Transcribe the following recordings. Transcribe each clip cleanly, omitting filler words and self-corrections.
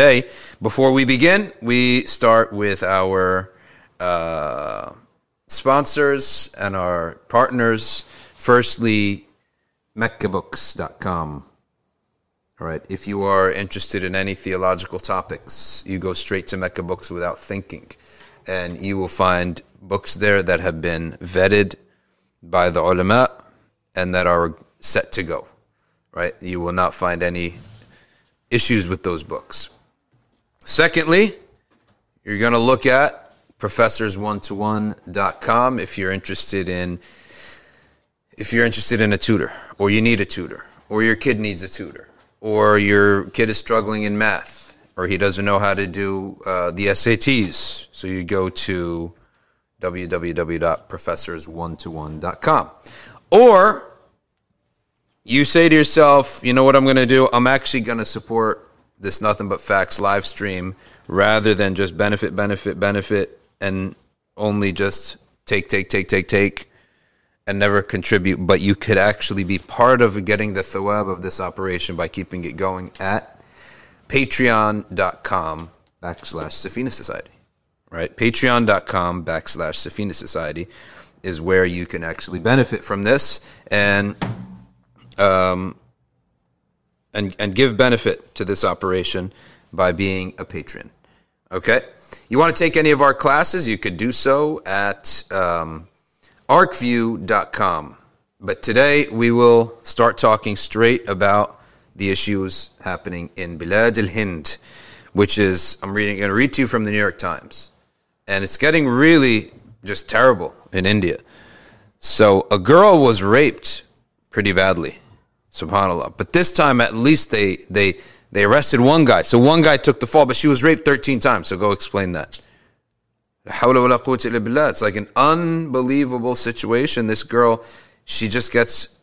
Today, before we begin, we start with our sponsors and our partners. Firstly, MeccaBooks.com. All right, if you are interested in any theological topics, you go straight to Mecca Books without thinking, and you will find books there that have been vetted by the ulama and that are set to go, right? You will not find any issues with those books. Secondly, you're going to look at professors1to1.com if you're interested in a tutor, or you need a tutor, or your kid needs a tutor, or your kid is struggling in math, or he doesn't know how to do the SATs. So you go to www.professors1to1.com. Or you say to yourself, you know what I'm going to do? I'm actually going to support this Nothing But Facts live stream rather than just benefit, and only just take. And never contribute, but you could actually be part of getting the thawab of this operation by keeping it going at Patreon.com/Safina Society, right? Patreon.com/Safina Society is where you can actually benefit from this and give benefit to this operation by being a patron. Okay, you want to take any of our classes? You could do so at arcview.com. But today we will start talking straight about the issues happening in Bilad al-Hind, which is, I'm going to read to you from the New York Times. And it's getting really just terrible in India. So a girl was raped pretty badly, subhanAllah. But this time at least they arrested one guy. So one guy took the fall, but she was raped 13 times. So go explain that. It's like an unbelievable situation. This girl, she just gets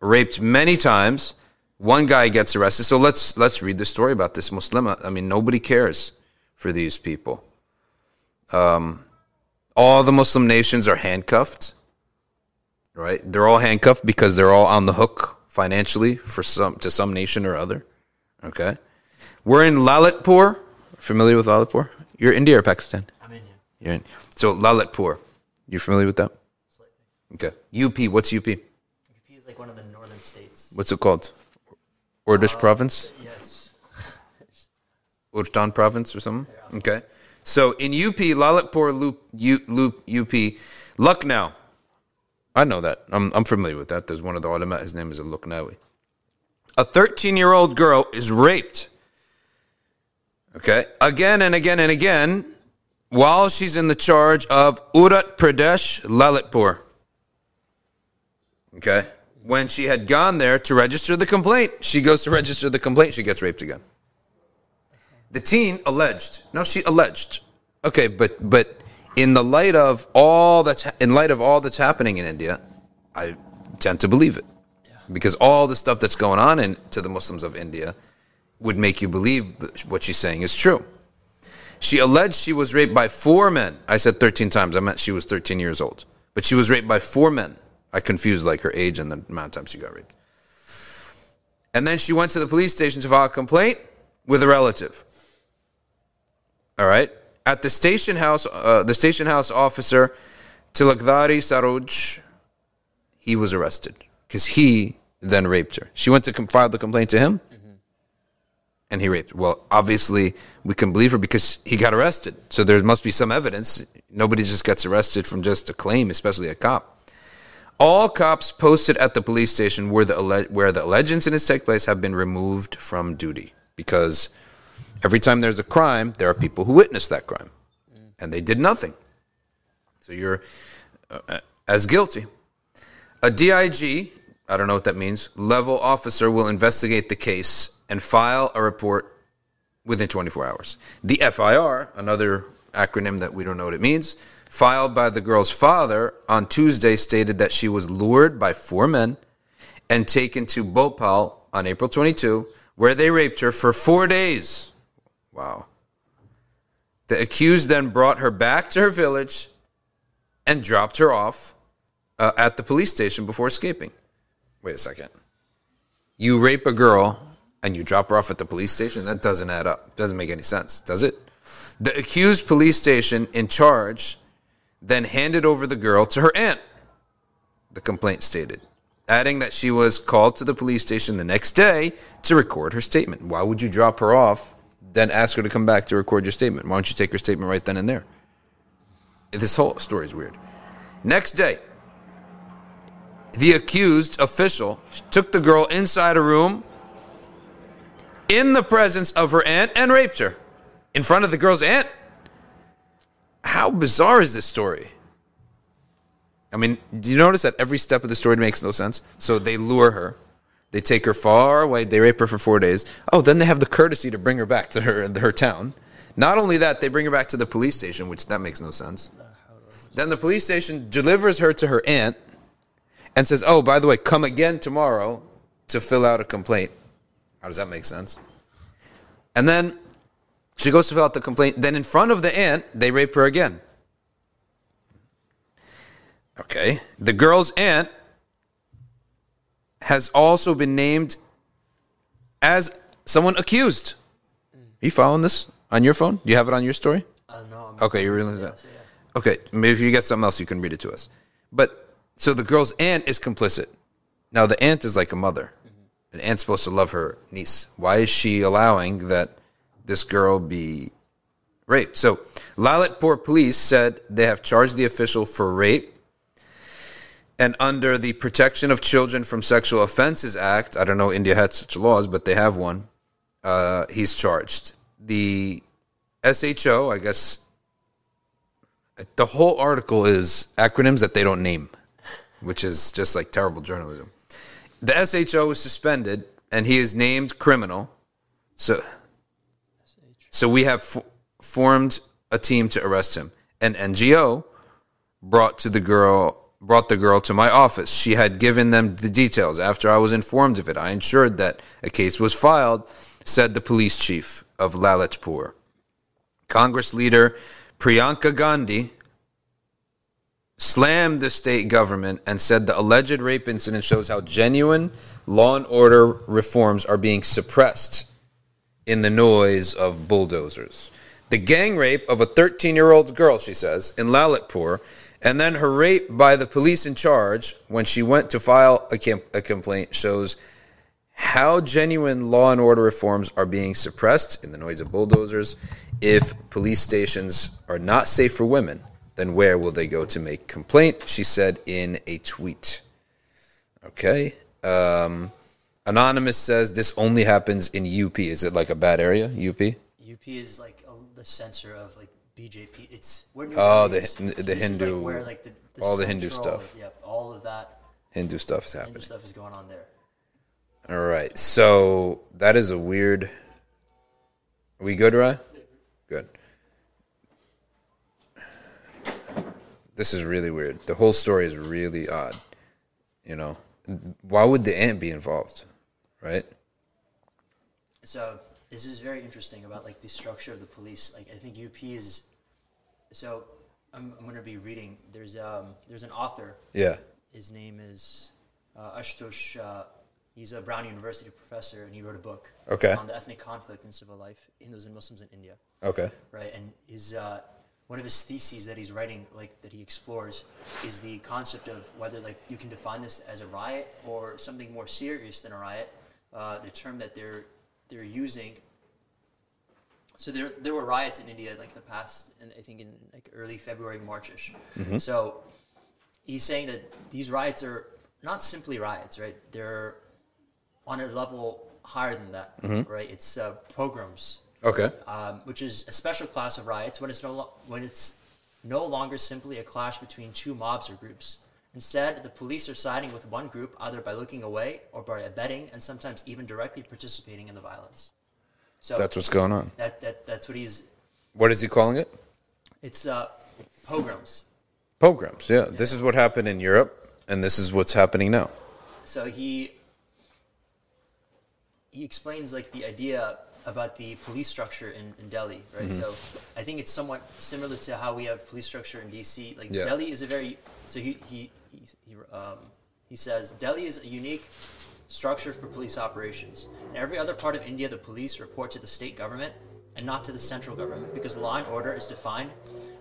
raped many times. One guy gets arrested. So let's read the story about this Muslimah. I mean, nobody cares for these people. All the Muslim nations are handcuffed, right? They're all handcuffed because they're all on the hook financially for some nation or other. Okay, we're in Lalitpur. Familiar with Lalitpur? You're India or Pakistan? You're in. So Lalitpur, you familiar with that? Okay. UP, what's UP? UP is like one of the northern states. What's it called? Ordish province? Yes. Urtan province or something? Yeah. Okay. So in UP, Lalitpur, UP, Lucknow. I know that. I'm familiar with that. There's one of the ulama. His name is Al-Luknawi. A 13-year-old girl is raped. Okay. Again and again. While she's in the charge of Uttar Pradesh, Lalitpur. Okay? When she had gone there to register the complaint, she goes to register the complaint, she gets raped again. The teen alleged. No, she alleged. Okay, but in light of all that's happening in India, I tend to believe it. Because all the stuff that's going on to the Muslims of India would make you believe what she's saying is true. She alleged she was raped by 4 men. I said 13 times. I meant she was 13 years old. But she was raped by 4 men. I confused like her age and the amount of times she got raped. And then she went to the police station to file a complaint with a relative. All right. At the station house, officer, Tilakdari Saroj, he was arrested because he then raped her. She went to file the complaint to him. And he raped. Well, obviously, we can believe her because he got arrested. So there must be some evidence. Nobody just gets arrested from just a claim, especially a cop. All cops posted at the police station where the alleged incidents take place have been removed from duty. Because every time there's a crime, there are people who witness that crime. And they did nothing. So you're as guilty. A DIG, I don't know what that means, level officer will investigate the case and file a report within 24 hours. The FIR, another acronym that we don't know what it means, filed by the girl's father on Tuesday, stated that she was lured by 4 men and taken to Bhopal on April 22, where they raped her for 4 days. Wow. The accused then brought her back to her village and dropped her off at the police station before escaping. Wait a second. You rape a girl and you drop her off at the police station, that doesn't add up. Doesn't make any sense, does it? The accused police station in charge then handed over the girl to her aunt, the complaint stated, adding that she was called to the police station the next day to record her statement. Why would you drop her off, then ask her to come back to record your statement? Why don't you take her statement right then and there? This whole story is weird. Next day, the accused official took the girl inside a room in the presence of her aunt and raped her in front of the girl's aunt. How bizarre is this story? I mean, do you notice that every step of the story makes no sense? So they lure her. They take her far away. They rape her for 4 days. Oh, then they have the courtesy to bring her back to her town. Not only that, they bring her back to the police station, which that makes no sense. Then the police station delivers her to her aunt and says, oh, by the way, come again tomorrow to fill out a complaint. How does that make sense? And then she goes to fill out the complaint. Then in front of the aunt, they rape her again. Okay. The girl's aunt has also been named as someone accused. Are you following this on your phone? Do you have it on your story? No. Okay, you realize that? Yeah. Okay, maybe if you get something else, you can read it to us. But so the girl's aunt is complicit. Now, the aunt is like a mother. Mm-hmm. An aunt's supposed to love her niece. Why is she allowing that this girl be raped? So Lalitpur police said they have charged the official for rape. And under the Protection of Children from Sexual Offences Act, I don't know India had such laws, but they have one, he's charged. The SHO, I guess, the whole article is acronyms that they don't name, which is just like terrible journalism. The SHO is suspended, and he is named criminal. So we have formed a team to arrest him. An NGO brought the girl to my office. She had given them the details. After I was informed of it, I ensured that a case was filed, said the police chief of Lalitpur. Congress leader Priyanka Gandhi slammed the state government and said the alleged rape incident shows how genuine law and order reforms are being suppressed in the noise of bulldozers. The gang rape of a 13-year-old girl, she says, in Lalitpur, and then her rape by the police in charge when she went to file a complaint shows how genuine law and order reforms are being suppressed in the noise of bulldozers. If police stations are not safe for women, then where will they go to make complaint? She said in a tweet. Okay. Anonymous says this only happens in UP. Is it like a bad area, UP? UP is like the censor of like BJP. It's where the Hindu, like where, like, the all central, the Hindu stuff. Yep, all of that Hindu stuff is happening. Hindu stuff is going on there. All right, so that is a weird. Are we good, Rai? Good. This is really weird. The whole story is really odd. You know, why would the aunt be involved, right? So this is very interesting about like the structure of the police. Like I think UP is. So I'm going to be reading. There's an author. Yeah. His name is Ashutosh. He's a Brown University professor, and he wrote a book on the ethnic conflict in civil life, Hindus and Muslims in India. Okay. Right, and his one of his theses that he's writing, like that he explores, is the concept of whether like you can define this as a riot or something more serious than a riot. The term that they're using. So there were riots in India like the past, and I think in like early February, Marchish. Mm-hmm. So he's saying that these riots are not simply riots, right? They're on a level higher than that, mm-hmm. right? It's pogroms, which is a special class of riots when it's no longer simply a clash between two mobs or groups. Instead, the police are siding with one group either by looking away or by abetting and sometimes even directly participating in the violence. So that's what's going on. That's what he's. What is he calling it? It's pogroms. Pogroms, yeah. This is what happened in Europe, and this is what's happening now. So He explains like the idea about the police structure in Delhi, right? Mm-hmm. So I think it's somewhat similar to how we have police structure in DC. Like Delhi is a very he says Delhi is a unique structure for police operations. In every other part of India, the police report to the state government and not to the central government, because law and order is defined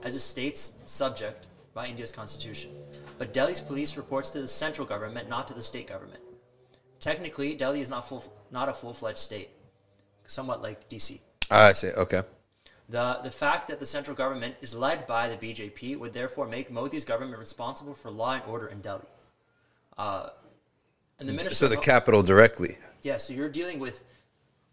as a state's subject by India's constitution. But Delhi's police reports to the central government, not to the state government. Technically, Delhi is not a full-fledged state, somewhat like DC. I see. Okay. The fact that the central government is led by the BJP would therefore make Modi's government responsible for law and order in Delhi. And the minister, so the capital directly. Yeah, so you're dealing with,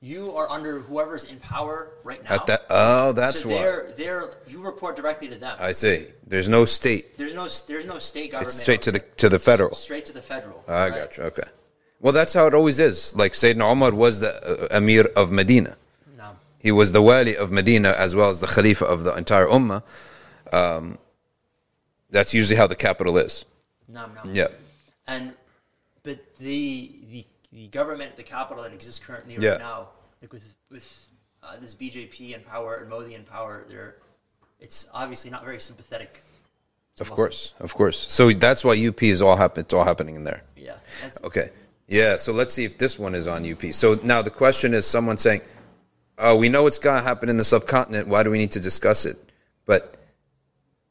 you are under whoever's in power right now. At that, oh, that's so why. You report directly to them. I see. There's no state. There's no state government. It's straight to the federal. Straight to the federal. I right? Gotcha. Okay. Well, that's how it always is. Like Sayyidina Umar was the Amir of Medina. No. He was the Wali of Medina as well as the Khalifa of the entire Ummah. That's usually how the capital is. No. Yeah. And but the government, the capital that exists currently right now, like with this BJP in power and Modi in power, it's obviously not very sympathetic. Of course. So that's why UP is it's all happening in there. Yeah. Okay. Yeah, so let's see if this one is on UP. So now the question is someone saying, oh, we know it's going to happen in the subcontinent. Why do we need to discuss it? But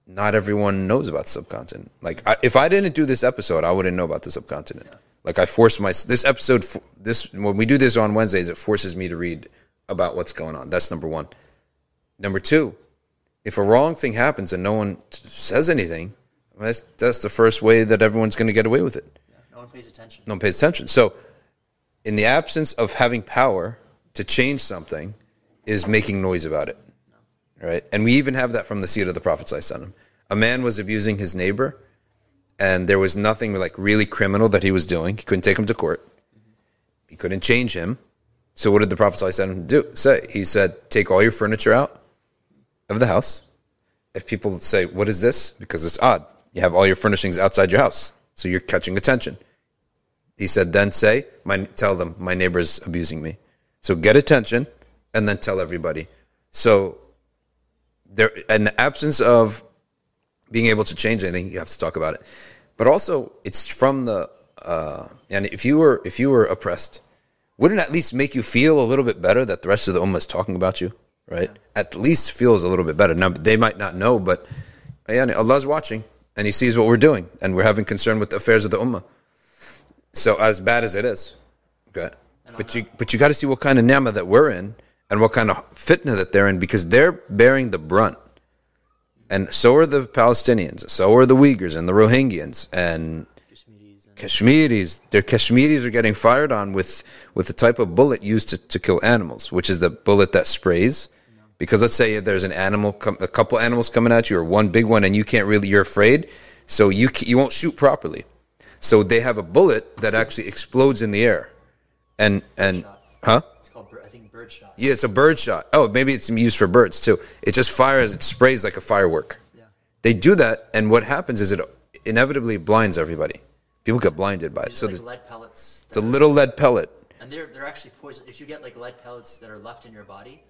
not everyone knows about the subcontinent. Like, if I didn't do this episode, I wouldn't know about the subcontinent. Yeah. Like, I force when we do this on Wednesdays, it forces me to read about what's going on. That's number one. Number two, if a wrong thing happens and no one says anything, that's the first way that everyone's going to get away with it. No one pays attention. So, in the absence of having power to change something, is making noise about it, right? And we even have that from the seat of the Prophet ﷺ. A man was abusing his neighbor, and there was nothing like really criminal that he was doing. He couldn't take him to court. He couldn't change him. So, what did the Prophet ﷺ say? He said, "Take all your furniture out of the house." If people say, "What is this?" because it's odd, you have all your furnishings outside your house, so you're catching attention. He said, then tell them, my neighbor's abusing me. So get attention and then tell everybody. So there, in the absence of being able to change anything, you have to talk about it. But also, it's from the, and if you were oppressed, wouldn't it at least make you feel a little bit better that the rest of the ummah is talking about you, right? Yeah. At least feels a little bit better. Now, they might not know, but Allah's watching and He sees what we're doing and we're having concern with the affairs of the ummah. So as bad as it is, okay, but you got to see what kind of ni'mah that we're in and what kind of fitna that they're in, because they're bearing the brunt, and so are the Palestinians, so are the Uyghurs and the Rohingyans and Kashmiris. Their Kashmiris are getting fired on with the type of bullet used to kill animals, which is the bullet that sprays. Because let's say there's an animal, a couple animals coming at you, or one big one, and you can't really, you're afraid, so you won't shoot properly. So they have a bullet that actually explodes in the air, and it's called, I think, bird shot. Yeah, it's a bird shot. Oh, maybe it's used for birds too. It just fires. It sprays like a firework. Yeah. They do that, and what happens is it inevitably blinds everybody. People get blinded by it. So like lead pellets. It's a little lead pellet. And they're actually poison. If you get like lead pellets that are left in your body,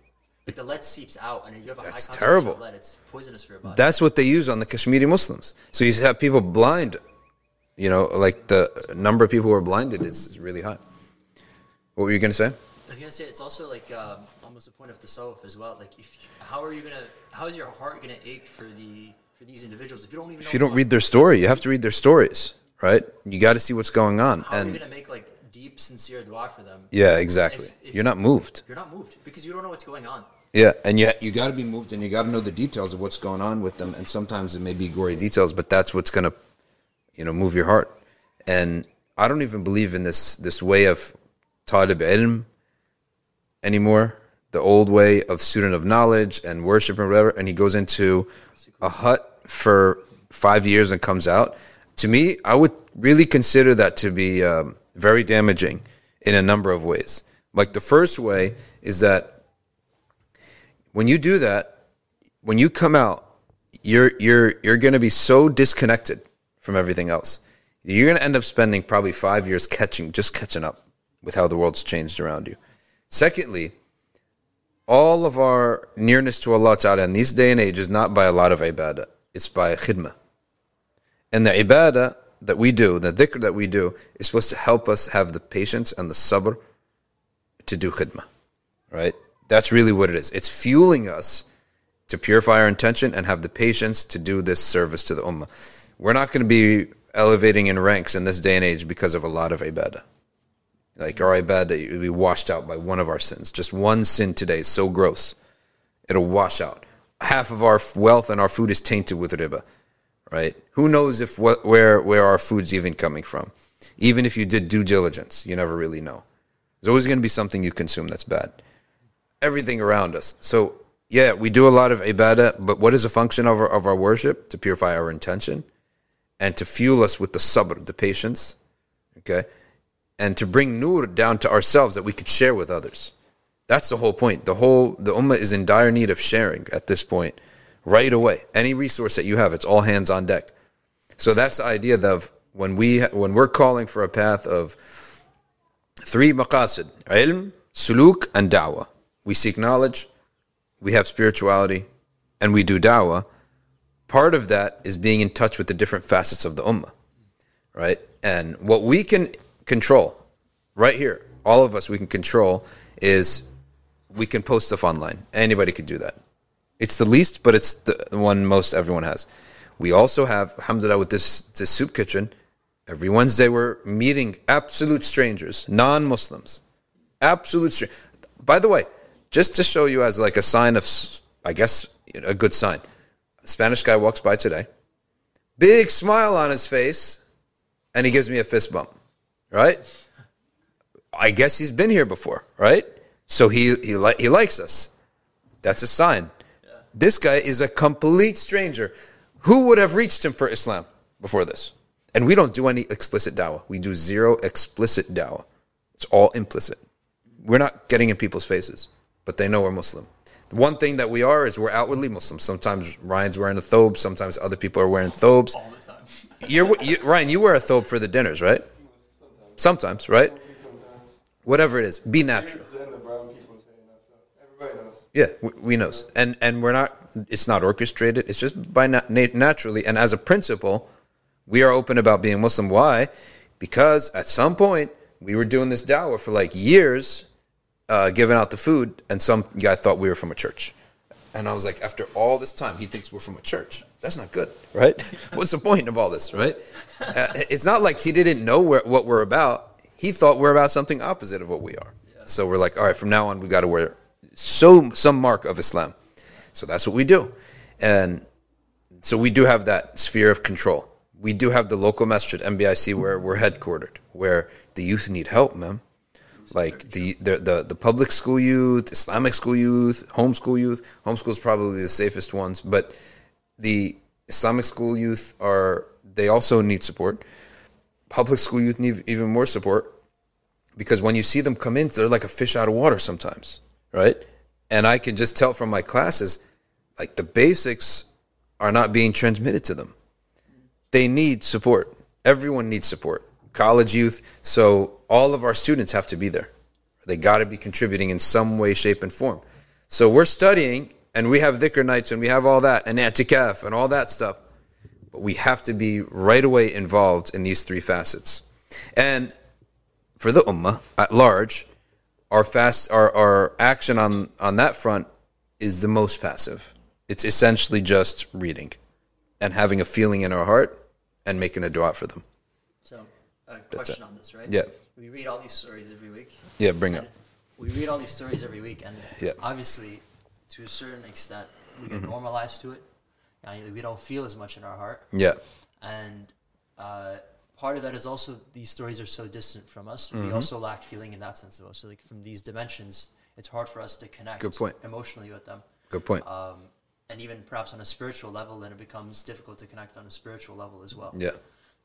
like the lead seeps out, and if you have a high concentration of lead, it's poisonous for your body. That's what they use on the Kashmiri Muslims. So you have people blind. You know, like the number of people who are blinded is really high. What were you going to say? I was going to say it's also like almost a point of the self as well. Like, how is your heart going to ache for these individuals if you don't even know? If you don't read their story, you have to read their stories, right? You got to see what's going on. How are you going to make like deep, sincere dua for them? Yeah, exactly. If you're not moved. You're not moved because you don't know what's going on. Yeah, and you got to be moved, and you got to know the details of what's going on with them. And sometimes it may be gory details, but that's what's going to move your heart. And I don't even believe in this way of talib ilm anymore, the old way of student of knowledge and worship and whatever, and he goes into a hut for 5 years and comes out. To me, I would really consider that to be very damaging in a number of ways. Like the first way is that when you do that, when you come out, you're going to be so disconnected from everything else. You're going to end up spending probably 5 years catching up with how the world's changed around you. Secondly, all of our nearness to Allah Ta'ala in this day and age is not by a lot of ibadah. It's by khidmah. And the ibadah that we do, the dhikr that we do, is supposed to help us have the patience and the sabr to do khidmah, right? That's really what it is. It's fueling us to purify our intention and have the patience to do this service to the ummah. We're not going to be elevating in ranks in this day and age because of a lot of ibadah. Like our ibadah will be washed out by one of our sins. Just one sin today is so gross, it'll wash out. Half of our wealth and our food is tainted with riba, right? Who knows if where our food's even coming from? Even if you did due diligence, you never really know. There's always going to be something you consume that's bad. Everything around us. So, yeah, we do a lot of ibadah, but what is the function of our worship? To purify our intention and to fuel us with the sabr, the patience, okay? And to bring nur down to ourselves that we could share with others. That's the whole point. The ummah is in dire need of sharing at this point, right away. Any resource that you have, it's all hands on deck. So that's the idea of when we're calling for a path of three maqasid, ilm, suluk, and da'wah. We seek knowledge, we have spirituality, and we do da'wah. Part of that is being in touch with the different facets of the ummah, right? And what we can control, right here, all of us, we can control is we can post stuff online. Anybody could do that. It's the least, but it's the one most everyone has. We also have, alhamdulillah, with this soup kitchen, every Wednesday we're meeting absolute strangers, non-Muslims. Absolute strangers. By the way, just to show you as like a sign of, I guess, a good sign. A Spanish guy walks by today, big smile on his face, and he gives me a fist bump, right? I guess he's been here before, right? So he likes us. That's a sign. Yeah. This guy is a complete stranger. Who would have reached him for Islam before this? And we don't do any explicit da'wah. We do zero explicit da'wah. It's all implicit. We're not getting in people's faces, but they know we're Muslim. The one thing that we are is we're outwardly Muslim. Sometimes Ryan's wearing a thobe. Sometimes other people are wearing thobes. All the time. Ryan, you wear a thobe for the dinners, right? Sometimes, right? Whatever it is, be natural. Yeah, we knows. And we're not, it's not orchestrated. It's just by naturally. And as a principle, we are open about being Muslim. Why? Because at some point, we were doing this da'wah for like years, giving out the food, and some guy thought we were from a church. And I was like, after all this time, he thinks we're from a church. That's not good, right? What's the point of all this, right? It's not like he didn't know what we're about. He thought we're about something opposite of what we are. Yeah. So we're like, all right, from now on, we got to wear some mark of Islam. So that's what we do. And so we do have that sphere of control. We do have the local masjid, MBIC, where we're headquartered, where the youth need help, man. Like the public school youth, Islamic school youth. Homeschool is probably the safest ones. But the Islamic school youth, they also need support. Public school youth need even more support, because when you see them come in, they're like a fish out of water sometimes, right? And I can just tell from my classes, like the basics are not being transmitted to them. They need support. Everyone needs support. College youth, so all of our students have to be there. They got to be contributing in some way, shape, and form. So we're studying, and we have dhikr nights, and we have all that, and i'tikaf, and all that stuff. We have to be right away involved in these three facets. And for the ummah at large, our action on that front is the most passive. It's essentially just reading and having a feeling in our heart and making a dua for them. So a question on this, right? Yeah. We read all these stories every week. Yeah, bring it up. We read all these stories every week, and obviously, to a certain extent, we get normalized to it. We don't feel as much in our heart. Yeah. And part of that is also these stories are so distant from us. We also lack feeling in that sense. So like from these dimensions, it's hard for us to connect emotionally with them. Good point. And even perhaps on a spiritual level, then it becomes difficult to connect on a spiritual level as well. Yeah.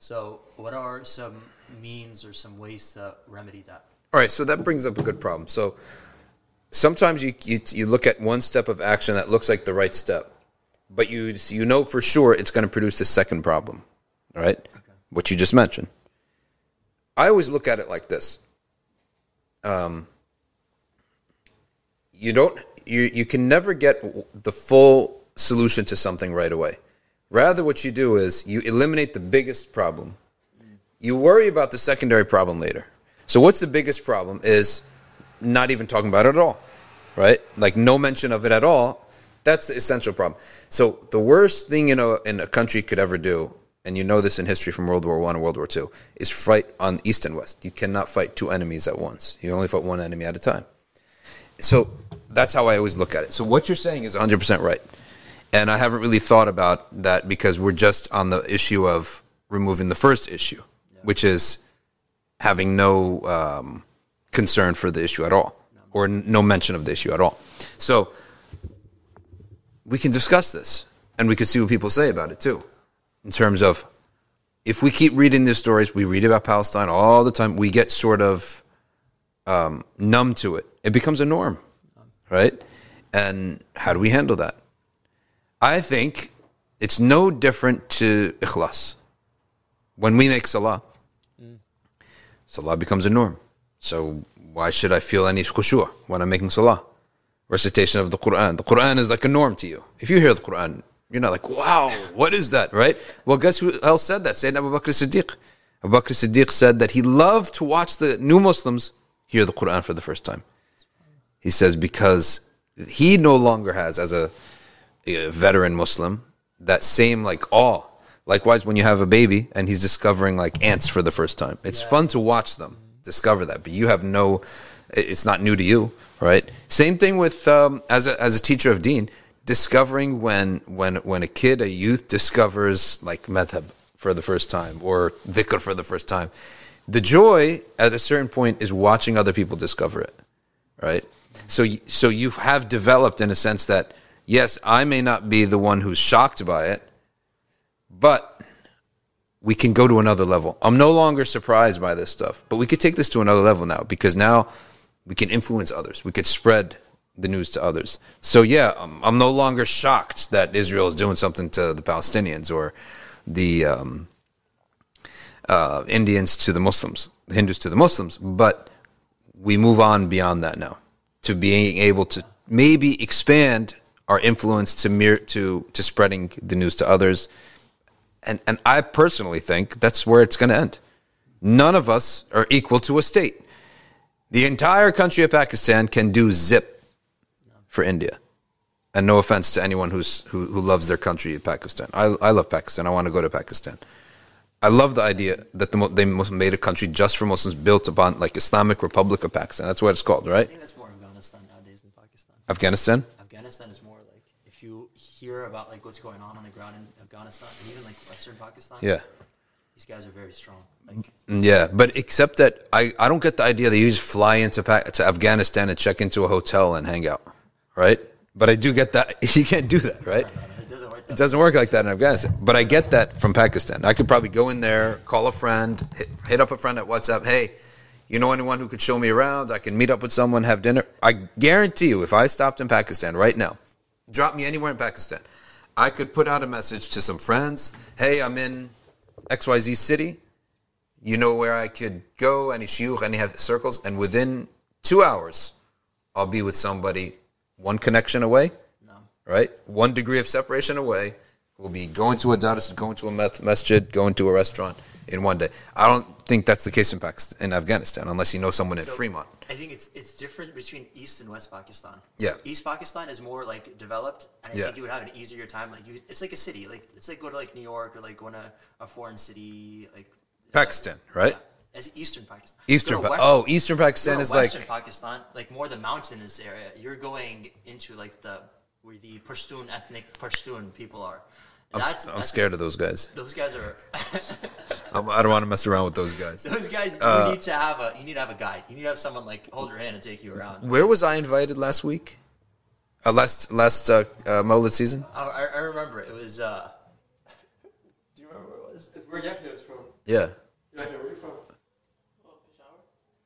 So what are some means or some ways to remedy that? All right, so that brings up a good problem. So sometimes you look at one step of action that looks like the right step. But you know for sure it's going to produce the second problem, right? Okay. What you just mentioned. I always look at it like this. You can never get the full solution to something right away. Rather, what you do is you eliminate the biggest problem You worry about the secondary problem later. So what's the biggest problem is not even talking about it at all, right? Like no mention of it at all. That's the essential problem. So the worst thing in a country could ever do, and you know this in history from World War I and World War II, is fight on East and West. You cannot fight two enemies at once. You only fight one enemy at a time. So that's how I always look at it. So what you're saying is 100% right. And I haven't really thought about that because we're just on the issue of removing the first issue, which is having no concern for the issue at all or no mention of the issue at all. So we can discuss this and we can see what people say about it too in terms of if we keep reading these stories, we read about Palestine all the time, we get sort of numb to it. It becomes a norm, right? And how do we handle that? I think it's no different to ikhlas. When we make salah, salah becomes a norm. So why should I feel any khushu'ah when I'm making salah? Recitation of the Quran. The Quran is like a norm to you. If you hear the Quran, you're not like, wow, what is that, right? Well, guess who else said that? Sayyidina Abu Bakr Siddiq. Abu Bakr Siddiq said that he loved to watch the new Muslims hear the Quran for the first time. He says because he no longer has, as a veteran Muslim, that same like awe. Likewise, when you have a baby and he's discovering like ants for the first time, it's fun to watch them discover that, but you have no, it's not new to you, right? Same thing with, as a teacher of deen, discovering when a kid, a youth discovers like madhab for the first time or dhikr for the first time. The joy at a certain point is watching other people discover it, right? So you have developed in a sense that, yes, I may not be the one who's shocked by it, but we can go to another level. I'm no longer surprised by this stuff, but we could take this to another level now because now we can influence others. We could spread the news to others. So yeah, I'm no longer shocked that Israel is doing something to the Palestinians or the Indians to the Muslims, the Hindus to the Muslims, but we move on beyond that now to being able to maybe expand our influence to spreading the news to others. And I personally think that's where it's going to end. None of us are equal to a state. The entire country of Pakistan can do zip for India. And no offense to anyone who loves their country, Pakistan. I love Pakistan. I want to go to Pakistan. I love the idea that they made a country just for Muslims built upon like Islamic Republic of Pakistan. That's what it's called, right? I think that's more Afghanistan nowadays than Pakistan. Afghanistan? Afghanistan is more like if you hear about like what's going on the ground in Afghanistan and even like Western Pakistan. Yeah, these guys are very strong. Like, yeah, but except that I don't get the idea that you just fly into to Afghanistan and check into a hotel and hang out, right? But I do get that you can't do that, right? No, it doesn't work like that in Afghanistan. But I get that from Pakistan. I could probably go in there, call a friend, hit up a friend at WhatsApp. Hey, you know anyone who could show me around? I can meet up with someone, have dinner. I guarantee you, if I stopped in Pakistan right now, drop me anywhere in Pakistan, I could put out a message to some friends. Hey, I'm in XYZ city. You know where I could go? Any shiuch, any have circles? And within 2 hours, I'll be with somebody one connection away, right? 1 degree of separation away. We'll be going to a darshan, going to a masjid, going to a restaurant in 1 day. I don't think that's the case in Pakistan, in Afghanistan, unless you know someone in Fremont. I think it's different between East and West Pakistan. Yeah, East Pakistan is more like developed, and I think you would have an easier time. Like it's like a city. Like it's like go to like New York or like going to a foreign city, like Pakistan, right? Yeah. As Eastern Pakistan. Eastern Pakistan is like Western Pakistan, like more the mountainous area. You're going into like where the Pashtun ethnic people are. I'm scared of those guys. Those guys are. I don't want to mess around with those guys. Those guys. You need to have a guide. You need to have someone like hold your hand and take you around. Where was I invited last week? Last Mawlid season. I remember it was. Do you remember where it was? It's where Yaqbi is from. Yeah. Yaqbi, where are you from?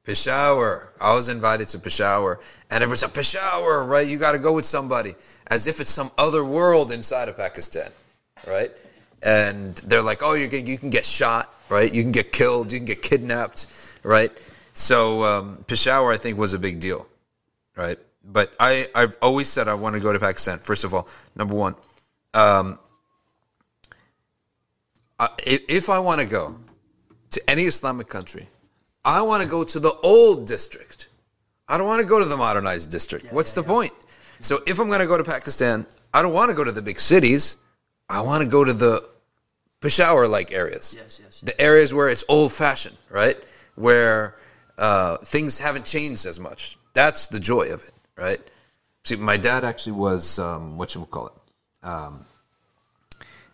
Peshawar. I was invited to Peshawar. And everyone said, Peshawar, right? You got to go with somebody. As if it's some other world inside of Pakistan. Right? And they're like, oh, you can get shot, right? You can get killed, you can get kidnapped, right? So Peshawar, I think, was a big deal, right? But I've always said I want to go to Pakistan, first of all. Number one, if I want to go to any Islamic country, I want to go to the old district. I don't want to go to the modernized district. What's the point? So if I'm going to go to Pakistan, I don't want to go to the big cities. I want to go to the Peshawar-like areas. The areas where it's old-fashioned, right? Where things haven't changed as much. That's the joy of it, right? See, my dad actually was,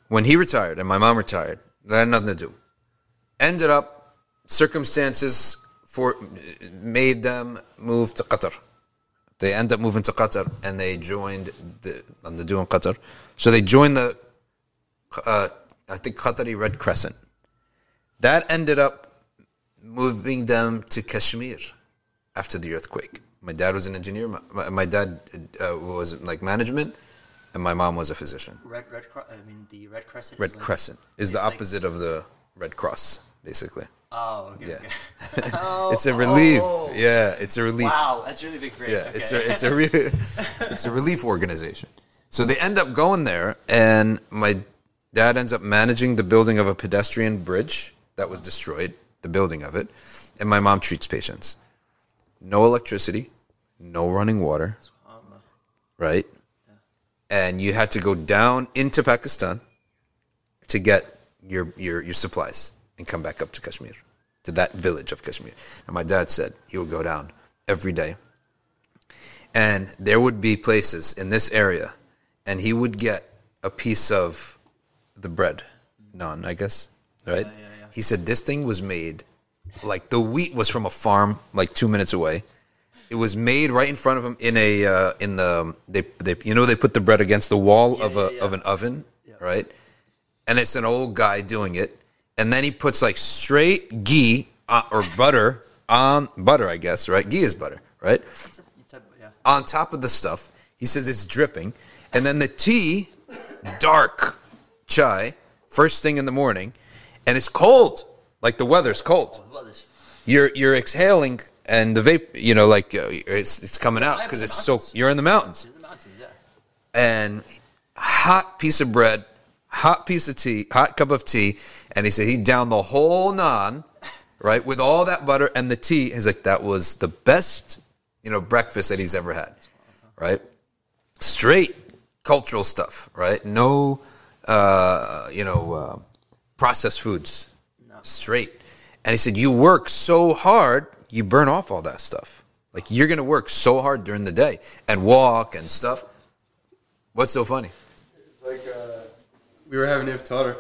when he retired and my mom retired, that had nothing to do. Ended up, circumstances made them move to Qatar. They end up moving to Qatar, and they joined Qatar. So they joined the, Qatari Red Crescent. That ended up moving them to Kashmir after the earthquake. My dad was an engineer. My dad was like management, and my mom was a physician. The Red Crescent. Red Crescent is the opposite of the Red Cross, basically. Okay. It's a relief. Yeah, it's a relief. Wow, that's really big. Yeah, okay. It's a relief organization. So they end up going there, and my dad ends up managing the building of a pedestrian bridge that was destroyed, the building of it, and my mom treats patients. No electricity, no running water, right? Yeah. And you had to go down into Pakistan to get your supplies and come back up to Kashmir, to that village of Kashmir. And my dad said he would go down every day. And there would be places in this area, and he would get a piece of the bread, naan, I guess, right? He said this thing was made, like the wheat was from a farm like 2 minutes away. It was made right in front of him in a they put the bread against the wall of an oven, right? And it's an old guy doing it. And then he puts like straight ghee or butter on butter, I guess, right? Ghee is butter, right? On top of the stuff. He says it's dripping. And then the tea, dark chai, first thing in the morning. And it's cold. Like the weather's cold. You're exhaling and the vapor, it's coming out because it's so, you're in the mountains. And hot piece of bread. Hot piece of tea, hot cup of tea, and he said he downed the whole naan, right, with all that butter and the tea. He's like, that was the best, breakfast that he's ever had, right? Straight cultural stuff, right? No, processed foods, straight. And he said, you work so hard, you burn off all that stuff. Like, you're going to work so hard during the day and walk and stuff. What's so funny? It's like... we were having iftar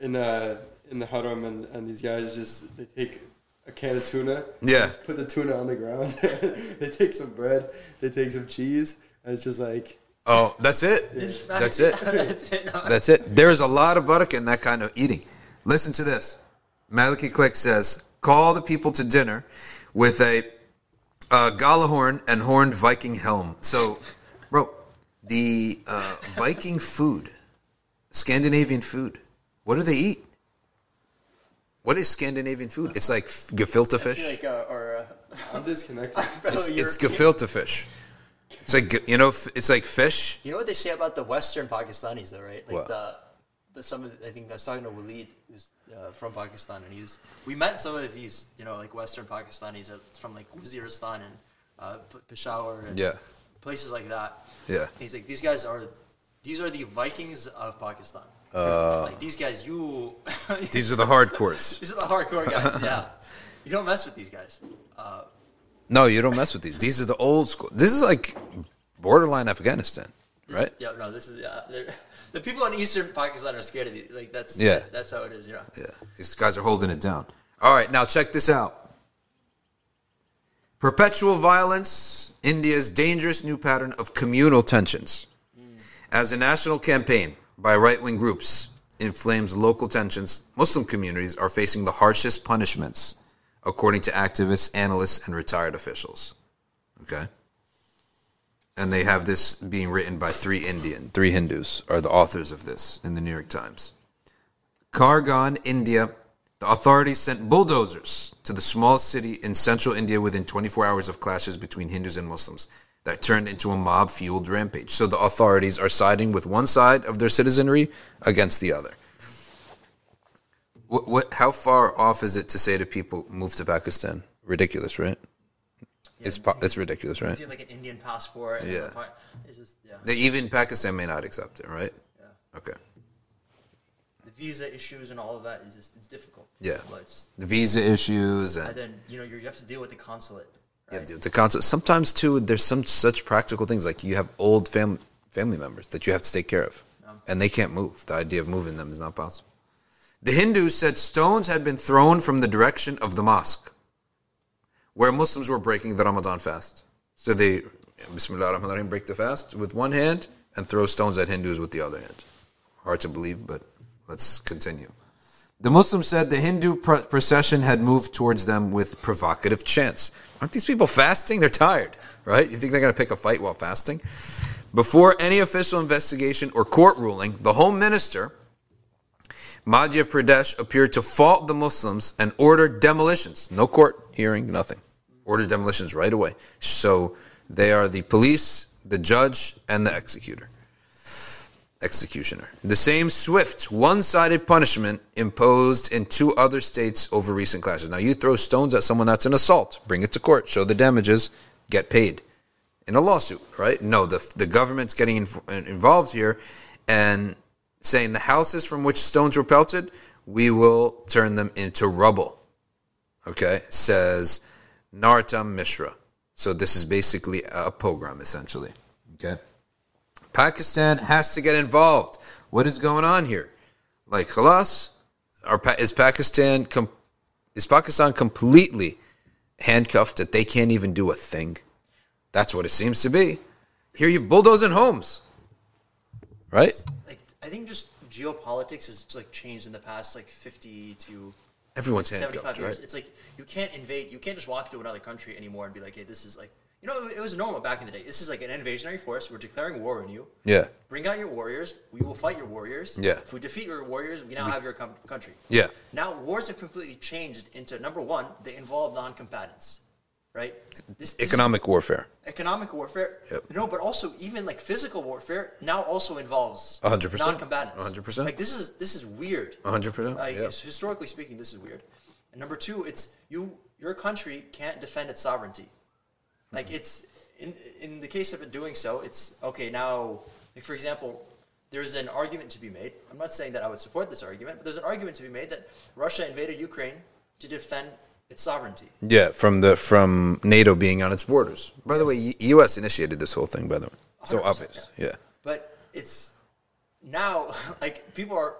in the haram, and these guys they take a can of tuna, put the tuna on the ground, they take some bread, they take some cheese, and it's just like, oh, that's it, that's it, that's it. There's a lot of barakah in that kind of eating. Listen to this. Maliki Click says, call the people to dinner with a gala horn and horned Viking helm. So, bro, the Viking food. Scandinavian food. What do they eat? What is Scandinavian food? It's like gefilte fish. I'm disconnected. It's gefilte fish. It's like, it's like fish. You know what they say about the Western Pakistanis, though, right? Like I think I was talking to Waleed, who's from Pakistan, and we met some of these, like Western Pakistanis from like Waziristan and Peshawar and places like that. Yeah. And he's like, these are the Vikings of Pakistan. These guys, these are the hardcores. These are the hardcore guys, yeah. You don't mess with these guys. No, you don't mess with these. These are the old school. This is like borderline Afghanistan, right? The people in eastern Pakistan are scared of you. Like, that's how it is, Yeah, these guys are holding it down. All right, now check this out. Perpetual violence, India's dangerous new pattern of communal tensions. As a national campaign by right-wing groups inflames local tensions, Muslim communities are facing the harshest punishments, according to activists, analysts, and retired officials. Okay? And they have this being written by three Hindus are the authors of this in the New York Times. Kargan, India, the authorities sent bulldozers to the small city in central India within 24 hours of clashes between Hindus and Muslims. That turned into a mob-fueled rampage. So the authorities are siding with one side of their citizenry against the other. How far off is it to say to people, move to Pakistan? Ridiculous, right? Yeah, it's ridiculous, right? You have like an Indian passport. And yeah. It's just, yeah. Even Pakistan may not accept it, right? Yeah. Okay. The visa issues and all of that is just, it's difficult. Yeah. It's, the visa issues. And then, you know, you have to deal with the consulate. Right? Yeah, the consulate. Sometimes, too, there's some such practical things. Like you have old family members that you have to take care of. And they can't move. The idea of moving them is not possible. The Hindus said stones had been thrown from the direction of the mosque, where Muslims were breaking the Ramadan fast. So they, Bismillah ar-Rahman ar-Rahim, break the fast with one hand and throw stones at Hindus with the other hand. Hard to believe, but let's continue. The Muslims said the Hindu procession had moved towards them with provocative chants. Aren't these people fasting? They're tired, right? You think they're going to pick a fight while fasting? Before any official investigation or court ruling, the Home Minister, Madhya Pradesh, appeared to fault the Muslims and order demolitions. No court hearing, nothing. Order demolitions right away. So they are the police, the judge, and the executioner. The same swift, one-sided punishment imposed in two other states over recent clashes. Now, you throw stones at someone, that's an assault. Bring it to court, show the damages, get paid. In a lawsuit, right? No, the government's getting involved here and saying the houses from which stones were pelted, we will turn them into rubble. Okay, says Nartam Mishra. So this is basically a pogrom, essentially. Okay, Pakistan has to get involved. What is going on here? Like, khalas, is Pakistan completely handcuffed that they can't even do a thing? That's what it seems to be. Here you're bulldozing homes, right? Like, I think just geopolitics has like changed in the past like 50 to everyone's like, 75 years. Right? It's like you can't invade. You can't just walk into another country anymore and be like, hey, this is like, you know, it was normal back in the day. This is like an invasionary force. We're declaring war on you. Yeah. Bring out your warriors. We will fight your warriors. Yeah. If we defeat your warriors, we now have your country. Yeah. Now wars have completely changed into, number one, they involve non-combatants. Right? Economic warfare. Yep. No, but also even like physical warfare now also involves 100%, non-combatants. 100%. Like this is weird. 100%. Like, yep. Historically speaking, this is weird. And number two, it's your country can't defend its sovereignty. Like it's in the case of it doing so, it's okay now. Like for example, there's an argument to be made. I'm not saying that I would support this argument, but there's an argument to be made that Russia invaded Ukraine to defend its sovereignty. Yeah, from NATO being on its borders. By the way, U.S. initiated this whole thing, by the way. So obvious, yeah. But it's now, like, people are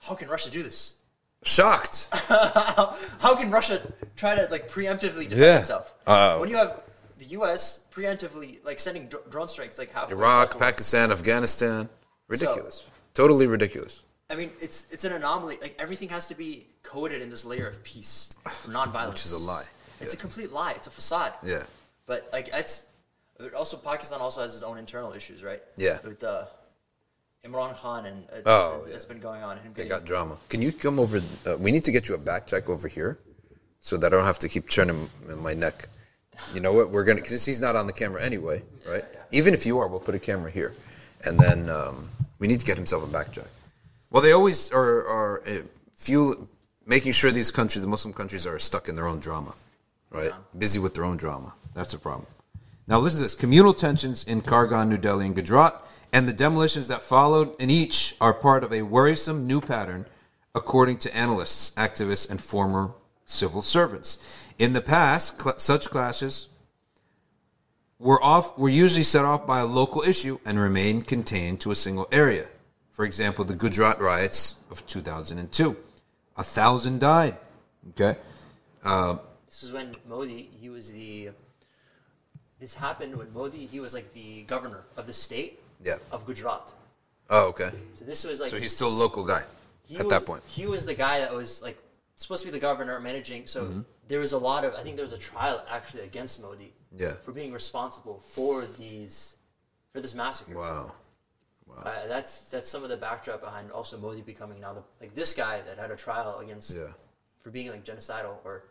how can Russia do this? Shocked. How can Russia try to, like, preemptively defend itself? When you have the U.S. preemptively, like, sending drone strikes, like, halfway Iraq, Pakistan, Afghanistan. Ridiculous. So, totally ridiculous. I mean, it's an anomaly. Like, everything has to be coded in this layer of peace, nonviolence. Which is a lie. Yeah. It's a complete lie. It's a facade. Yeah. But, like, it's... Also, Pakistan also has its own internal issues, right? Yeah. With Imran Khan and... It's been going on. They got drama. Can you come over... we need to get you a back check over here so that I don't have to keep turning my neck. You know what? We're going to... Because he's not on the camera anyway, right? Yeah, yeah. Even if you are, we'll put a camera here. And then we need to get himself a back check. Well, they always are making sure these countries, the Muslim countries, are stuck in their own drama, right? Yeah. Busy with their own drama. That's a problem. Now, listen to this. Communal tensions in Kargan, New Delhi, and Gujarat, and the demolitions that followed in each are part of a worrisome new pattern, according to analysts, activists, and former civil servants. In the past, such clashes were usually set off by a local issue and remained contained to a single area. For example, the Gujarat riots of 2002. 1,000 died. Okay. This is when Modi, this happened when Modi, he was like the governor of the state of Gujarat. Oh, okay. So this was like... So he's still a local guy that point. He was the guy that was like supposed to be the governor managing. So there was a lot of... I think there was a trial actually against Modi for being responsible for this massacre. Wow. Wow. That's some of the backdrop behind also Modi becoming now this guy that had a trial against for being like genocidal or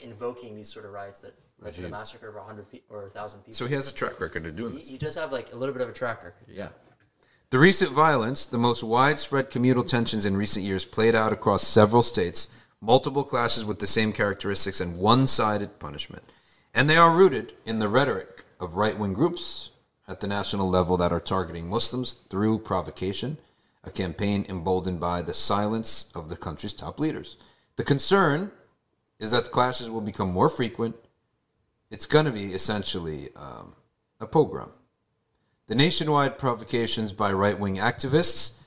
invoking these sort of riots that led to the massacre of 100 or 1,000 people. So he has a track record of doing this. You just have like a little bit of a track record. Yeah. The recent violence, the most widespread communal tensions in recent years, played out across several states, multiple clashes with the same characteristics and one-sided punishment. And they are rooted in the rhetoric of right-wing groups at the national level that are targeting Muslims through provocation, a campaign emboldened by the silence of the country's top leaders. The concern is that the clashes will become more frequent. It's going to be essentially a pogrom. The nationwide provocations by right-wing activists,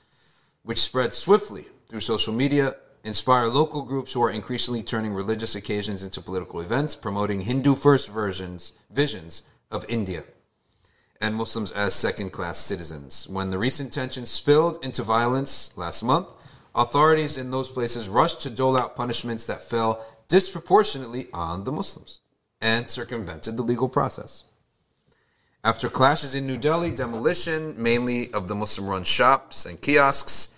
which spread swiftly through social media, inspire local groups who are increasingly turning religious occasions into political events, promoting Hindu-first visions of India and Muslims as second-class citizens. When the recent tensions spilled into violence last month, authorities in those places rushed to dole out punishments that fell disproportionately on the Muslims and circumvented the legal process. After clashes in New Delhi, demolition, mainly of the Muslim-run shops and kiosks,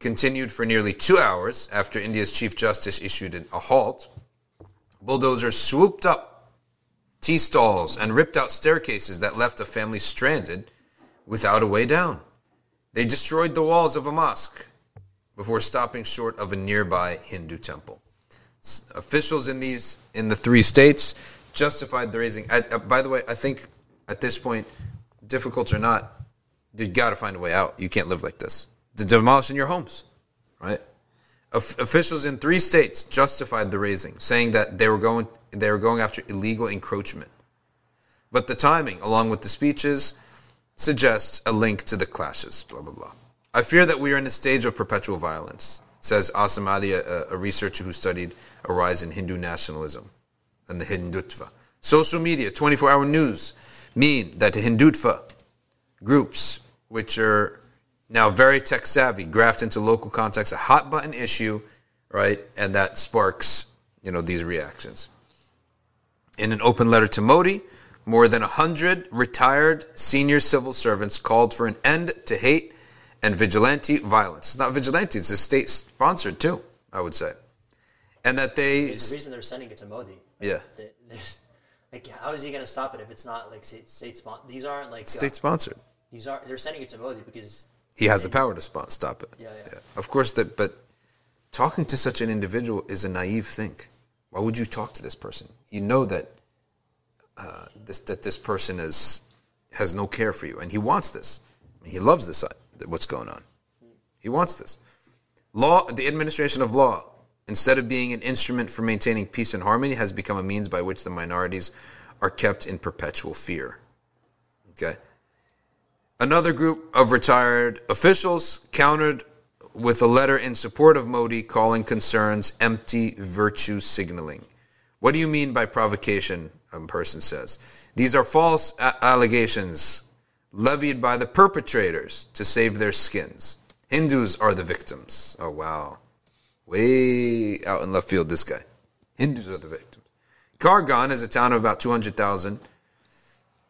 continued for nearly 2 hours after India's Chief Justice issued a halt. Bulldozers swooped up tea stalls and ripped out staircases that left a family stranded without a way down. They destroyed the walls of a mosque before stopping short of a nearby Hindu temple. Officials in the three states justified the raising. By the way, I think at this point, difficult or not, you got to find a way out. You can't live like this. They're demolishing your homes, right? Officials in three states justified the raising, saying that they were going after illegal encroachment. But the timing, along with the speeches, suggests a link to the clashes, blah, blah, blah. I fear that we are in a stage of perpetual violence, says Asim Ali, a researcher who studied a rise in Hindu nationalism and the Hindutva. Social media, 24-hour news, mean that Hindutva groups, which are now very tech-savvy, graft into local context a hot-button issue, right? And that sparks, these reactions. In an open letter to Modi, more than 100 retired senior civil servants called for an end to hate and vigilante violence. It's not vigilante, it's a state-sponsored too, I would say. And that they... There's a reason they're sending it to Modi. Yeah. How is he going to stop it if it's not like state-sponsored? These aren't like state-sponsored. They're sending it to Modi because he has the power to stop it. Yeah. Of course, but talking to such an individual is a naive thing. Why would you talk to this person? You know that this person has no care for you, and he wants this. I mean, he loves this. What's going on? He wants this. Law, the administration of law, instead of being an instrument for maintaining peace and harmony, has become a means by which the minorities are kept in perpetual fear. Okay. Another group of retired officials countered with a letter in support of Modi, calling concerns empty virtue signaling. What do you mean by provocation? A person says. These are false allegations levied by the perpetrators to save their skins. Hindus are the victims. Oh, wow. Way out in left field, this guy. Hindus are the victims. Kargan is a town of about 200,000.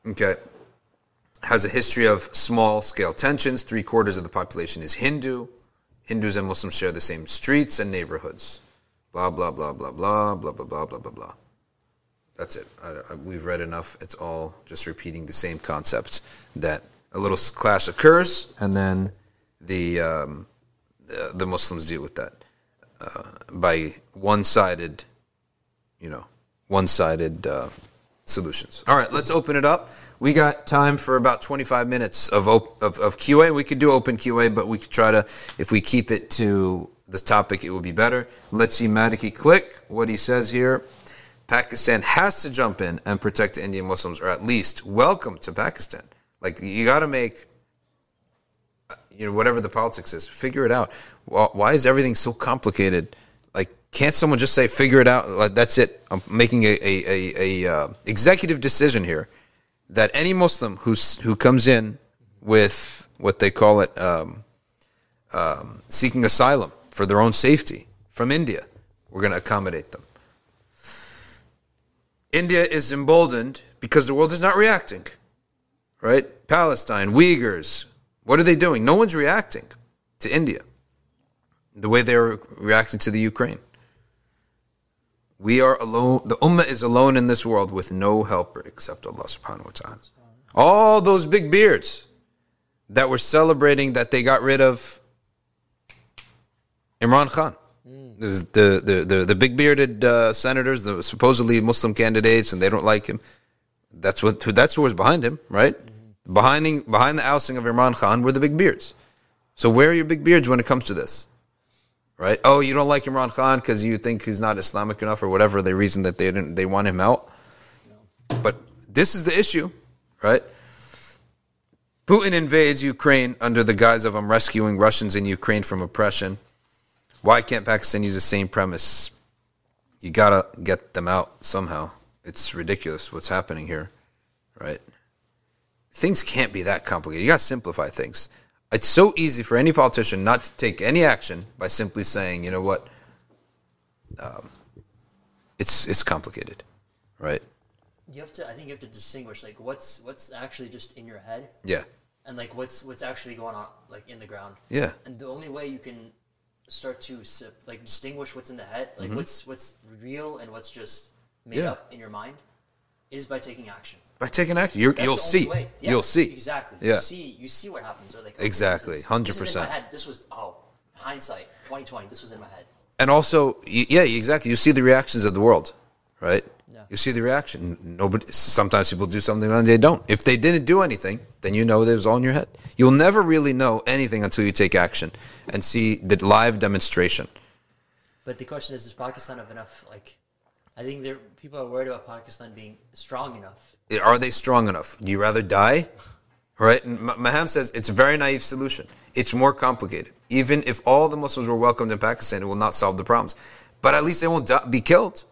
Okay. Has a history of small-scale tensions. 3/4 of the population is Hindu. Hindus and Muslims share the same streets and neighborhoods. Blah, blah, blah, blah, blah, blah, blah, blah, blah, blah, blah. That's it. We've read enough. It's all just repeating the same concept, that a little clash occurs, and then the Muslims deal with that by one-sided, solutions. All right, let's open it up. We got time for about 25 minutes of QA. We could do open QA, but we could try to, if we keep it to the topic, it would be better. Let's see Madiki Click, what he says here. Pakistan has to jump in and protect the Indian Muslims, or at least welcome to Pakistan. Like, you got to make, whatever the politics is, figure it out. Why is everything so complicated? Like, can't someone just say, figure it out? Like, that's it. I'm making a executive decision here that any Muslim who comes in with what they call it seeking asylum for their own safety from India, we're going to accommodate them. India is emboldened because the world is not reacting, right? Palestine, Uyghurs, what are they doing? No one's reacting to India the way they're reacting to the Ukraine. We are alone. The Ummah is alone in this world with no helper except Allah subhanahu wa ta'ala. All those big beards, that were celebrating that they got rid of Imran Khan. There's the big-bearded senators, the supposedly Muslim candidates, and they don't like him. That's who was behind him, right? Mm-hmm. Behind the ousting of Imran Khan were the big beards. So where are your big beards when it comes to this, right? Oh, you don't like Imran Khan because you think he's not Islamic enough or whatever the reason that they want him out. No. But this is the issue, right? Putin invades Ukraine under the guise of I'm rescuing Russians in Ukraine from oppression. Why can't Pakistan use the same premise? You gotta get them out somehow. It's ridiculous what's happening here, right? Things can't be that complicated. You gotta simplify things. It's so easy for any politician not to take any action by simply saying, you know what, it's complicated, right? I think you have to distinguish like what's actually just in your head, yeah, and like what's actually going on like in the ground, yeah. And the only way you can start to like distinguish what's in the head, like mm-hmm. what's real and what's just made yeah. up in your mind, is by taking action. By taking action, you'll see. Yeah, you'll see exactly. Yeah. You see what happens. Or like, okay, exactly, 100%. This was hindsight 2020. This was in my head. And also, yeah, exactly. You see the reactions of the world, right? Yeah. You see the reaction. Nobody. Sometimes people do something and they don't. If they didn't do anything, then you know it was all in your head. You'll never really know anything until you take action and see the live demonstration. But the question is Pakistan have enough like? I think people are worried about Pakistan being strong enough. Are they strong enough? Do you rather die? Right? And Maham says it's a very naive solution. It's more complicated. Even if all the Muslims were welcomed in Pakistan, it will not solve the problems. But at least they won't be killed.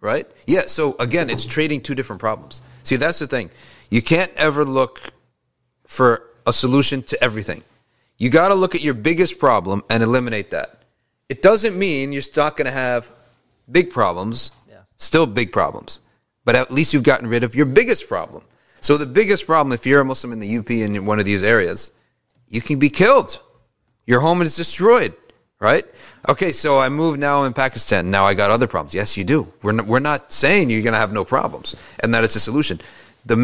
Right? Yeah, so again, it's trading two different problems. See, that's the thing. You can't ever look for a solution to everything. You got to look at your biggest problem and eliminate that. It doesn't mean you're not going to have big problems. Still big problems. But at least you've gotten rid of your biggest problem. So the biggest problem, if you're a Muslim in the UP in one of these areas, you can be killed. Your home is destroyed, right? Okay, so I move now in Pakistan. Now I got other problems. Yes, you do. We're not saying you're going to have no problems and that it's a solution. The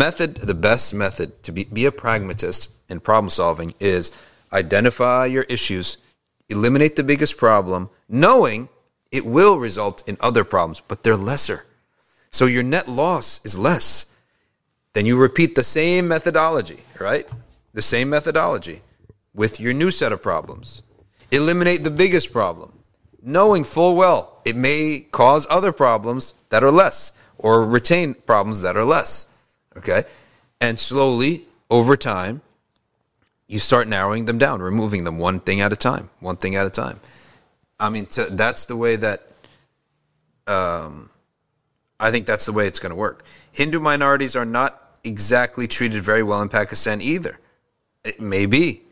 best method to be a pragmatist in problem solving is identify your issues, eliminate the biggest problem, knowing it will result in other problems, but they're lesser. So your net loss is less. Then you repeat the same methodology, right? The same methodology with your new set of problems. Eliminate the biggest problem, knowing full well it may cause other problems that are less or retain problems that are less, okay? And slowly, over time, you start narrowing them down, removing them one thing at a time. I mean, that's the way that, I think that's the way it's going to work. Hindu minorities are not exactly treated very well in Pakistan either. It may be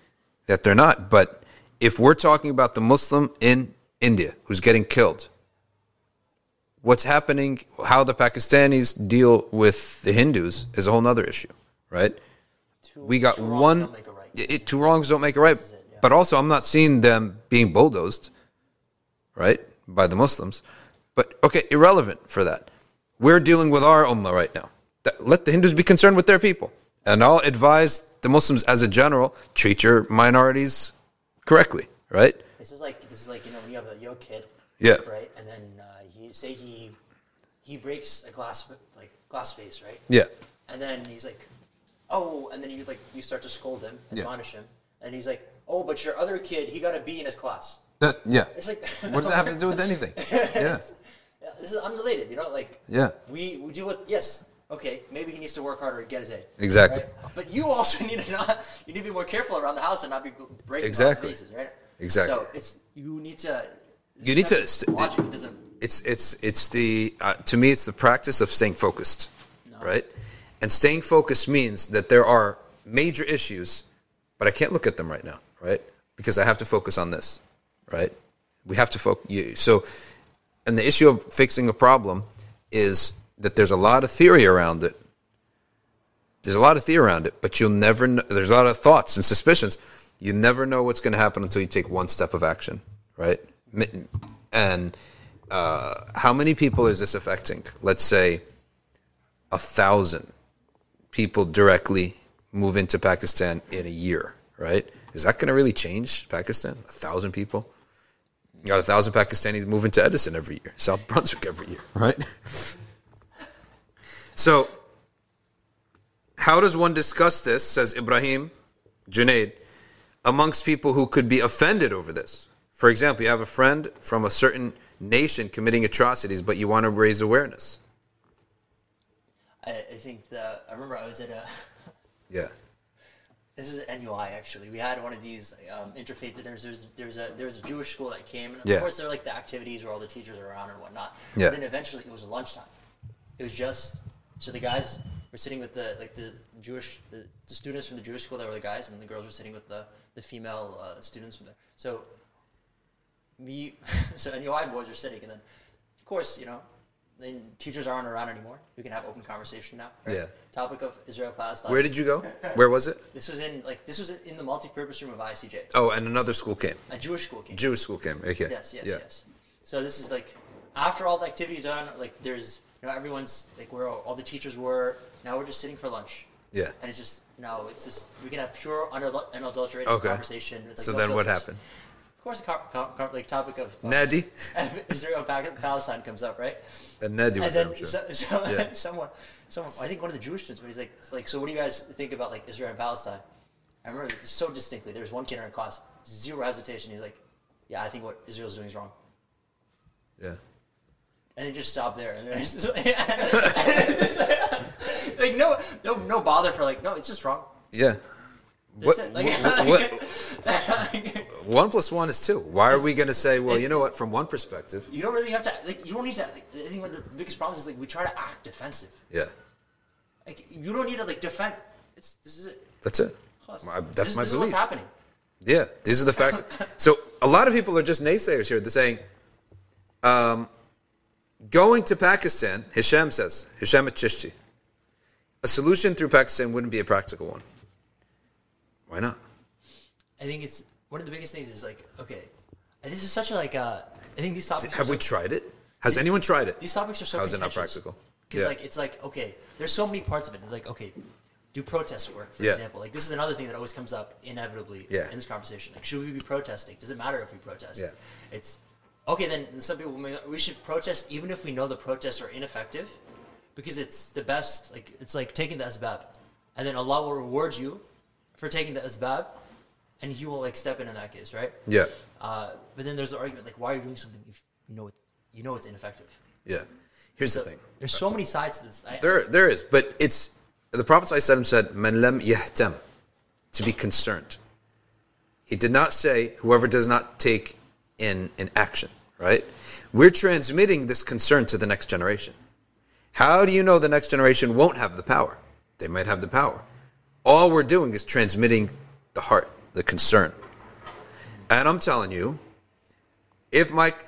that they're not, but if we're talking about the Muslim in India who's getting killed, what's happening, how the Pakistanis deal with the Hindus is a whole other issue, right? Two wrongs don't make a right, yeah. But also I'm not seeing them being bulldozed. Right? By the Muslims. But, okay, irrelevant for that. We're dealing with our ummah right now. Let the Hindus be concerned with their people. And I'll advise the Muslims as a general, treat your minorities correctly, right? This is like you know, when you have a young kid, yeah. Right? And then he breaks a glass vase, right? Yeah. And then he's like, oh, and then you start to scold him, admonish him. And he's like, oh, but your other kid, he got a B in his class. Yeah. It's like, what does that have to do with anything? Yeah. This is unrelated, you know? Like, yeah. We deal with, yes, okay, maybe he needs to work harder and get his A. Exactly. Right? But you also need to be more careful around the house and not be breaking spaces, right? Exactly. So logic doesn't. To me, it's the practice of staying focused, right? And staying focused means that there are major issues, but I can't look at them right now, right? Because I have to focus on this. Right? We have to focus. So, and the issue of fixing a problem is that there's a lot of theory around it. But you'll never know. There's a lot of thoughts and suspicions. You never know what's going to happen until you take one step of action, right? And how many people is this affecting? Let's say 1,000 people directly move into Pakistan in a year, right? Is that going to really change Pakistan? 1,000 people? You got 1,000 Pakistanis moving to Edison every year, South Brunswick every year, right? So, how does one discuss this, says Ibrahim Junaid, amongst people who could be offended over this? For example, you have a friend from a certain nation committing atrocities, but you want to raise awareness. I think the, I remember I was at a... Yeah. This is at NUI, actually. We had one of these interfaith... There was a Jewish school that came, and of course there were like the activities where all the teachers are around and whatnot. Yeah. But then eventually it was lunchtime. It was just... So the guys were sitting with the Jewish students from the Jewish school that were the guys, and the girls were sitting with the female students from there. So... NUI boys are sitting, and then, of course, you know... Then teachers aren't around anymore. We can have open conversation now. Right? Yeah. Topic of Israel-Palestine. Where did you go? Where was it? This was in the multi-purpose room of ICJ. Oh, and another school came. A Jewish school came. Jewish school came. Okay. Yes. So this is like after all the activity's done. Like there's everyone's like where all the teachers were. Now we're just sitting for lunch. Yeah. And it's just we can have pure unadulterated conversation. With, like, so no then filters. What happened? Of course, the topic of Nadi, Israel, Palestine comes up, right? And Nadi was there, I'm sure. Someone, I think one of the Jewish students, but he's like, so what do you guys think about like Israel and Palestine? I remember this so distinctly. There was one kid in our class, zero hesitation. He's like, yeah, I think what Israel's doing is wrong. Yeah. And it just stopped there. And it's just like, like no bother for like, no, it's just wrong. Yeah. One plus one is two. Why are we going to say, well, you know what? From one perspective, you don't really have to. Like, you don't need to. Like, I think one of the biggest problems is like we try to act defensive. Yeah. Like you don't need to like defend. This is it. That's it. That's my belief. This is what's happening. Yeah, these are the facts. So a lot of people are just naysayers here. They're saying, going to Pakistan, Hisham says, Hisham Chishti, a solution through Pakistan wouldn't be a practical one. Why not? I think it's one of the biggest things is like, okay, this is such a like, I think these topics... Have we tried it? Has anyone tried it? These topics are so... How is it not practical? Because like, it's like, okay, there's so many parts of it. It's like, okay, do protests work, for example? Like, this is another thing that always comes up inevitably in this conversation. Like, should we be protesting? Does it matter if we protest? Yeah. It's, okay, then some people, we should protest even if we know the protests are ineffective because it's the best, like, it's like taking the asbab. And then Allah will reward you for taking the asbab, and he will like step in that case, right? Yeah. But then there's the argument like, why are you doing something if you know it's ineffective? Yeah. Here's the thing. There's so many sides to this. There is, but it's the Prophet ﷺ said, "Man lam yahtam," to be concerned. He did not say whoever does not take in an action. Right? We're transmitting this concern to the next generation. How do you know the next generation won't have the power? They might have the power. All we're doing is transmitting the heart, the concern. And I'm telling you, if Mike,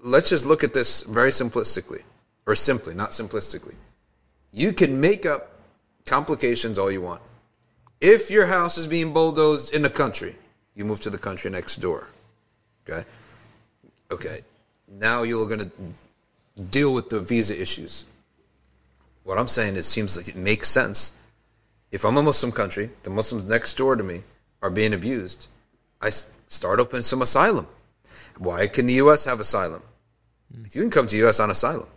let's just look at this very simplistically, or simply, not simplistically. You can make up complications all you want. If your house is being bulldozed in the country, you move to the country next door. Okay. Now you're going to deal with the visa issues. What I'm saying is, it seems like it makes sense. If I'm a Muslim country, the Muslims next door to me are being abused, I start open some asylum. Why can the U.S. have asylum? You can come to the U.S. on asylum.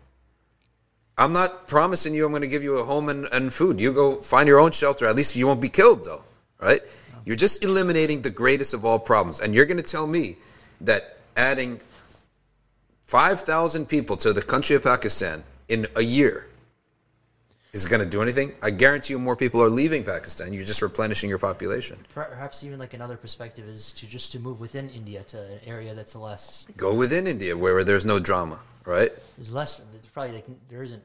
I'm not promising you I'm going to give you a home and food. You go find your own shelter. At least you won't be killed, though, right? You're just eliminating the greatest of all problems. And you're going to tell me that adding 5,000 people to the country of Pakistan in a year is it going to do anything? I guarantee you more people are leaving Pakistan. You're just replenishing your population. Perhaps even like another perspective is to just to move within India to an area that's less... Go within India where there's no drama, right? There's less... It's probably like there isn't...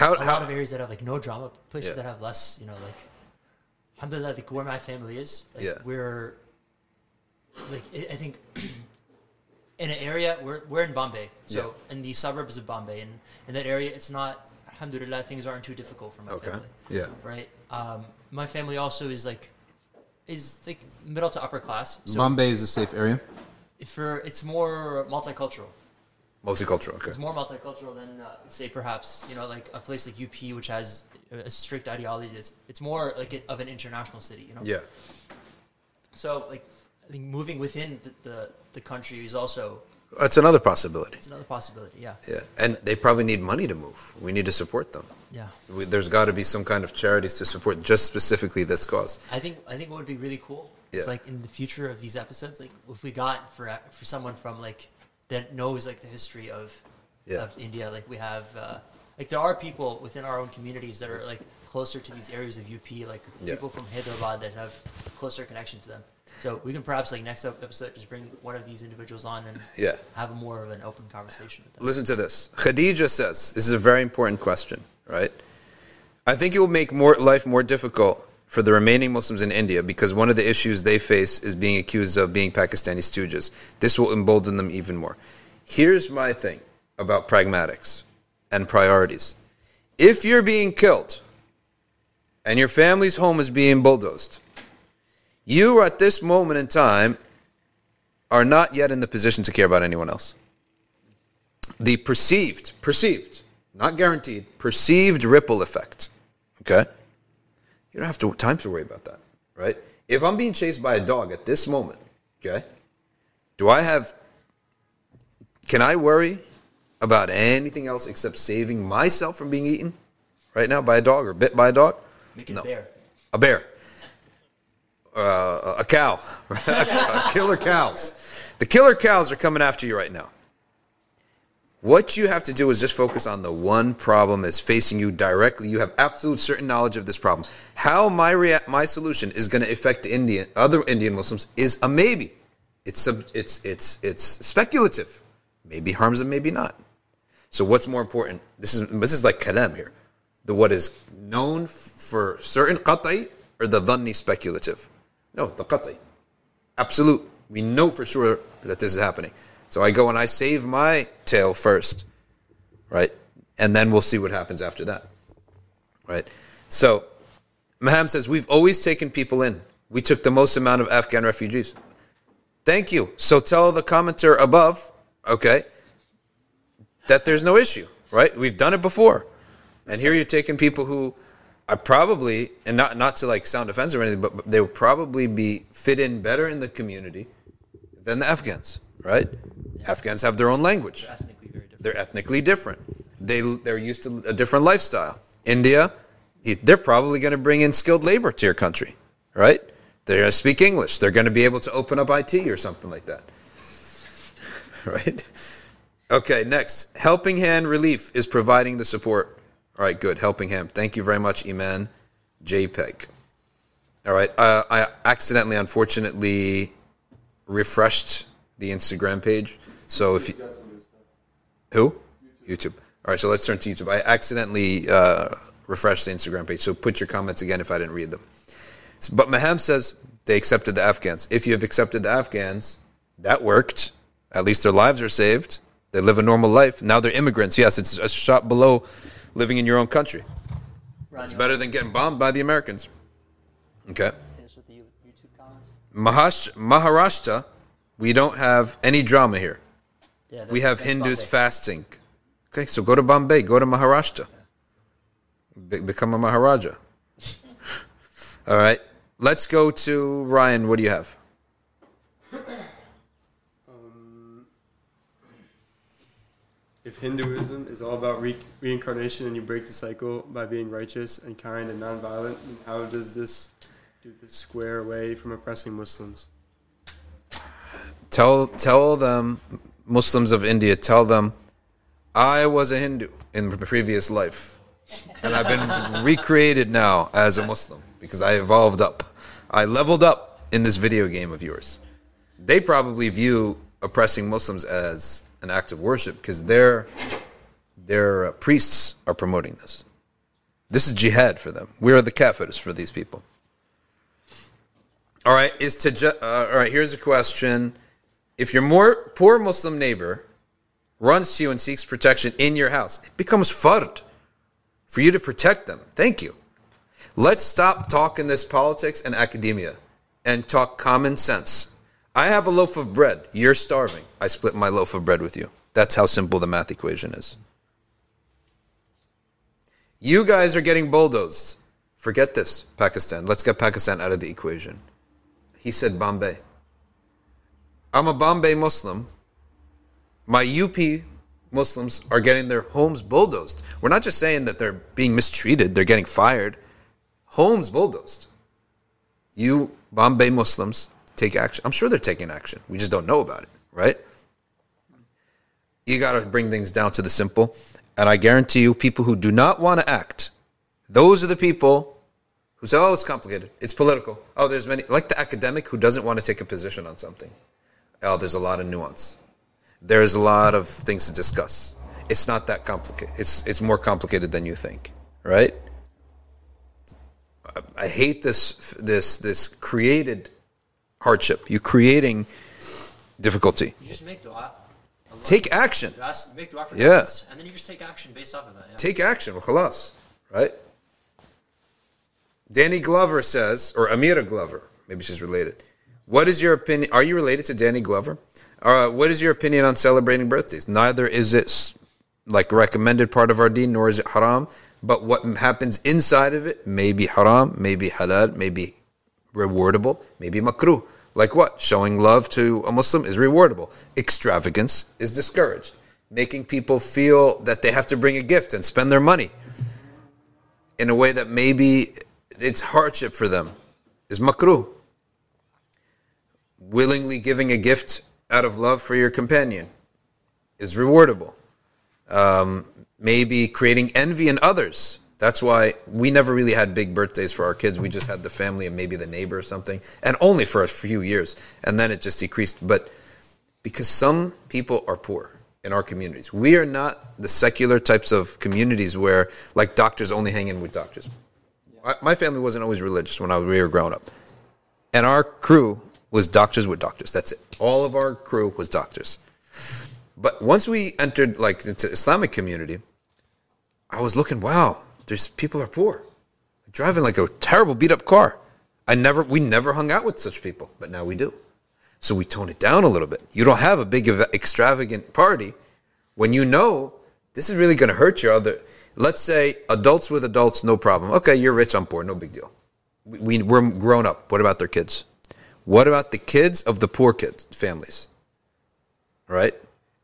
a lot of areas that have like no drama, places that have less, like... Alhamdulillah, like where my family is. Like we're... Like I think... in an area... We're in Bombay. So in the suburbs of Bombay. And in that area, it's not... Alhamdulillah, things aren't too difficult for my family. Yeah. Right. My family also is like middle to upper class. So Bombay is a safe area. It's more multicultural. Multicultural. Okay. It's more multicultural than say perhaps like a place like UP, which has a strict ideology. It's more like of an international city. Yeah. So, like, I think moving within the country is also... That's another possibility. It's another possibility, yeah. Yeah, and but they probably need money to move. We need to support them. Yeah. There's got to be some kind of charities to support just specifically this cause. I think what would be really cool is, like, in the future of these episodes, like, if we got for someone from, like, that knows, like, the history of India, like, we have... like, there are people within our own communities that are, like, closer to these areas of UP, like people from Hyderabad that have closer connection to them. So we can perhaps, like, next episode, just bring one of these individuals on and have more of an open conversation with them. Listen to this. Khadija says, this is a very important question, right? I think it will make life more difficult for the remaining Muslims in India because one of the issues they face is being accused of being Pakistani stooges. This will embolden them even more. Here's my thing about pragmatics and priorities. If you're being killed and your family's home is being bulldozed, you at this moment in time are not yet in the position to care about anyone else. The perceived, not guaranteed, perceived ripple effect, okay? You don't have time to worry about that, right? If I'm being chased by a dog at this moment, okay, can I worry about anything else except saving myself from being eaten right now by a dog or bit by a dog? Make it no. A bear. A cow. Killer cows. The killer cows are coming after you right now. What you have to do is just focus on the one problem that's facing you directly. You have absolute certain knowledge of this problem. How my solution is going to affect other Indian Muslims is a maybe. It's speculative. Maybe harms them, maybe not. So what's more important? This is like kalam here. The what is known for certain qat'i or the dhanni speculative? No, the qat'i. Absolute. We know for sure that this is happening. So I go and I save my tail first, right? And then we'll see what happens after that, right? So Maham says, we've always taken people in. We took the most amount of Afghan refugees. Thank you. So tell the commenter above, okay, that there's no issue, right? We've done it before. And here you're taking people who are probably, and not to like sound offensive or anything, but they will probably be fit in better in the community than the Afghans, right? Yeah. Afghans have their own language. They're ethnically very different. They're used to a different lifestyle. India, they're probably going to bring in skilled labor to your country, right? They're going to speak English. They're going to be able to open up IT or something like that, right? Okay, next. Helping Hand Relief is providing the support. All right, good. Helping Hand. Thank you very much, Iman JPEG. All right. I accidentally, unfortunately, refreshed the Instagram page. So if you... Who? YouTube. All right, so let's turn to YouTube. I accidentally refreshed the Instagram page. So put your comments again if I didn't read them. But Maham says they accepted the Afghans. If you have accepted the Afghans, that worked. At least their lives are saved. They live a normal life. Now they're immigrants. Yes, it's a shot below... living in your own country. It's better than getting bombed by the Americans. Okay. Maharashtra, we don't have any drama here. Yeah, we have Hindus fasting. Okay, so go to Bombay. Go to Maharashtra. Yeah. Become a Maharaja. All right. Let's go to Ryan. What do you have? If Hinduism is all about reincarnation and you break the cycle by being righteous and kind and nonviolent, then how does this square away from oppressing Muslims? Tell them, Muslims of India, tell them, I was a Hindu in the previous life, and I've been recreated now as a Muslim because I evolved up. I leveled up in this video game of yours. They probably view oppressing Muslims as an act of worship because their priests are promoting this. This is jihad for them. We are the kafirs for these people. All right, here's a question. If your poor Muslim neighbor runs to you and seeks protection in your house, it becomes fard for you to protect them. Thank you. Let's stop talking this politics and academia and talk common sense. I have a loaf of bread. You're starving. I split my loaf of bread with you. That's how simple the math equation is. You guys are getting bulldozed. Forget this, Pakistan. Let's get Pakistan out of the equation. He said Bombay. I'm a Bombay Muslim. My UP Muslims are getting their homes bulldozed. We're not just saying that they're being mistreated, they're getting fired. Homes bulldozed. You Bombay Muslims take action. I'm sure they're taking action. We just don't know about it, right? You got to bring things down to the simple. And I guarantee you, people who do not want to act, those are the people who say, oh, it's complicated. It's political. Oh, there's many. Like the academic who doesn't want to take a position on something. Oh, there's a lot of nuance. There's a lot of things to discuss. It's not that complicated. It's more complicated than you think, right? I hate this created hardship. You're creating difficulty. You just make dua. Take action. Make dua for this, and then you just take action based off of that. Yeah. Take action. Well, khalas, right? Danny Glover says, or Amira Glover, maybe she's related. What is your opinion? Are you related to Danny Glover? What is your opinion on celebrating birthdays? Neither is it like recommended part of our deen, nor is it haram. But what happens inside of it may be haram, may be halal, may be rewardable, may be makruh. Like what? Showing love to a Muslim is rewardable. Extravagance is discouraged. Making people feel that they have to bring a gift and spend their money in a way that maybe it's hardship for them is makruh. Willingly giving a gift out of love for your companion is rewardable. Maybe creating envy in others. That's why we never really had big birthdays for our kids. We just had the family and maybe the neighbor or something, and only for a few years. And then it just decreased. But because some people are poor in our communities. We are not the secular types of communities where, like, doctors only hang in with doctors. My family wasn't always religious when we were growing up. And our crew was doctors with doctors. That's it. All of our crew was doctors. But once we entered, like, into Islamic community, I was looking, wow, there's people are poor. Driving like a terrible beat-up car. We never hung out with such people, but now we do. So we tone it down a little bit. You don't have a big extravagant party when you know this is really going to hurt your other. Let's say adults with adults, no problem. Okay, you're rich, I'm poor, no big deal. We're grown up. What about their kids? What about the kids of the poor kids, families? Right?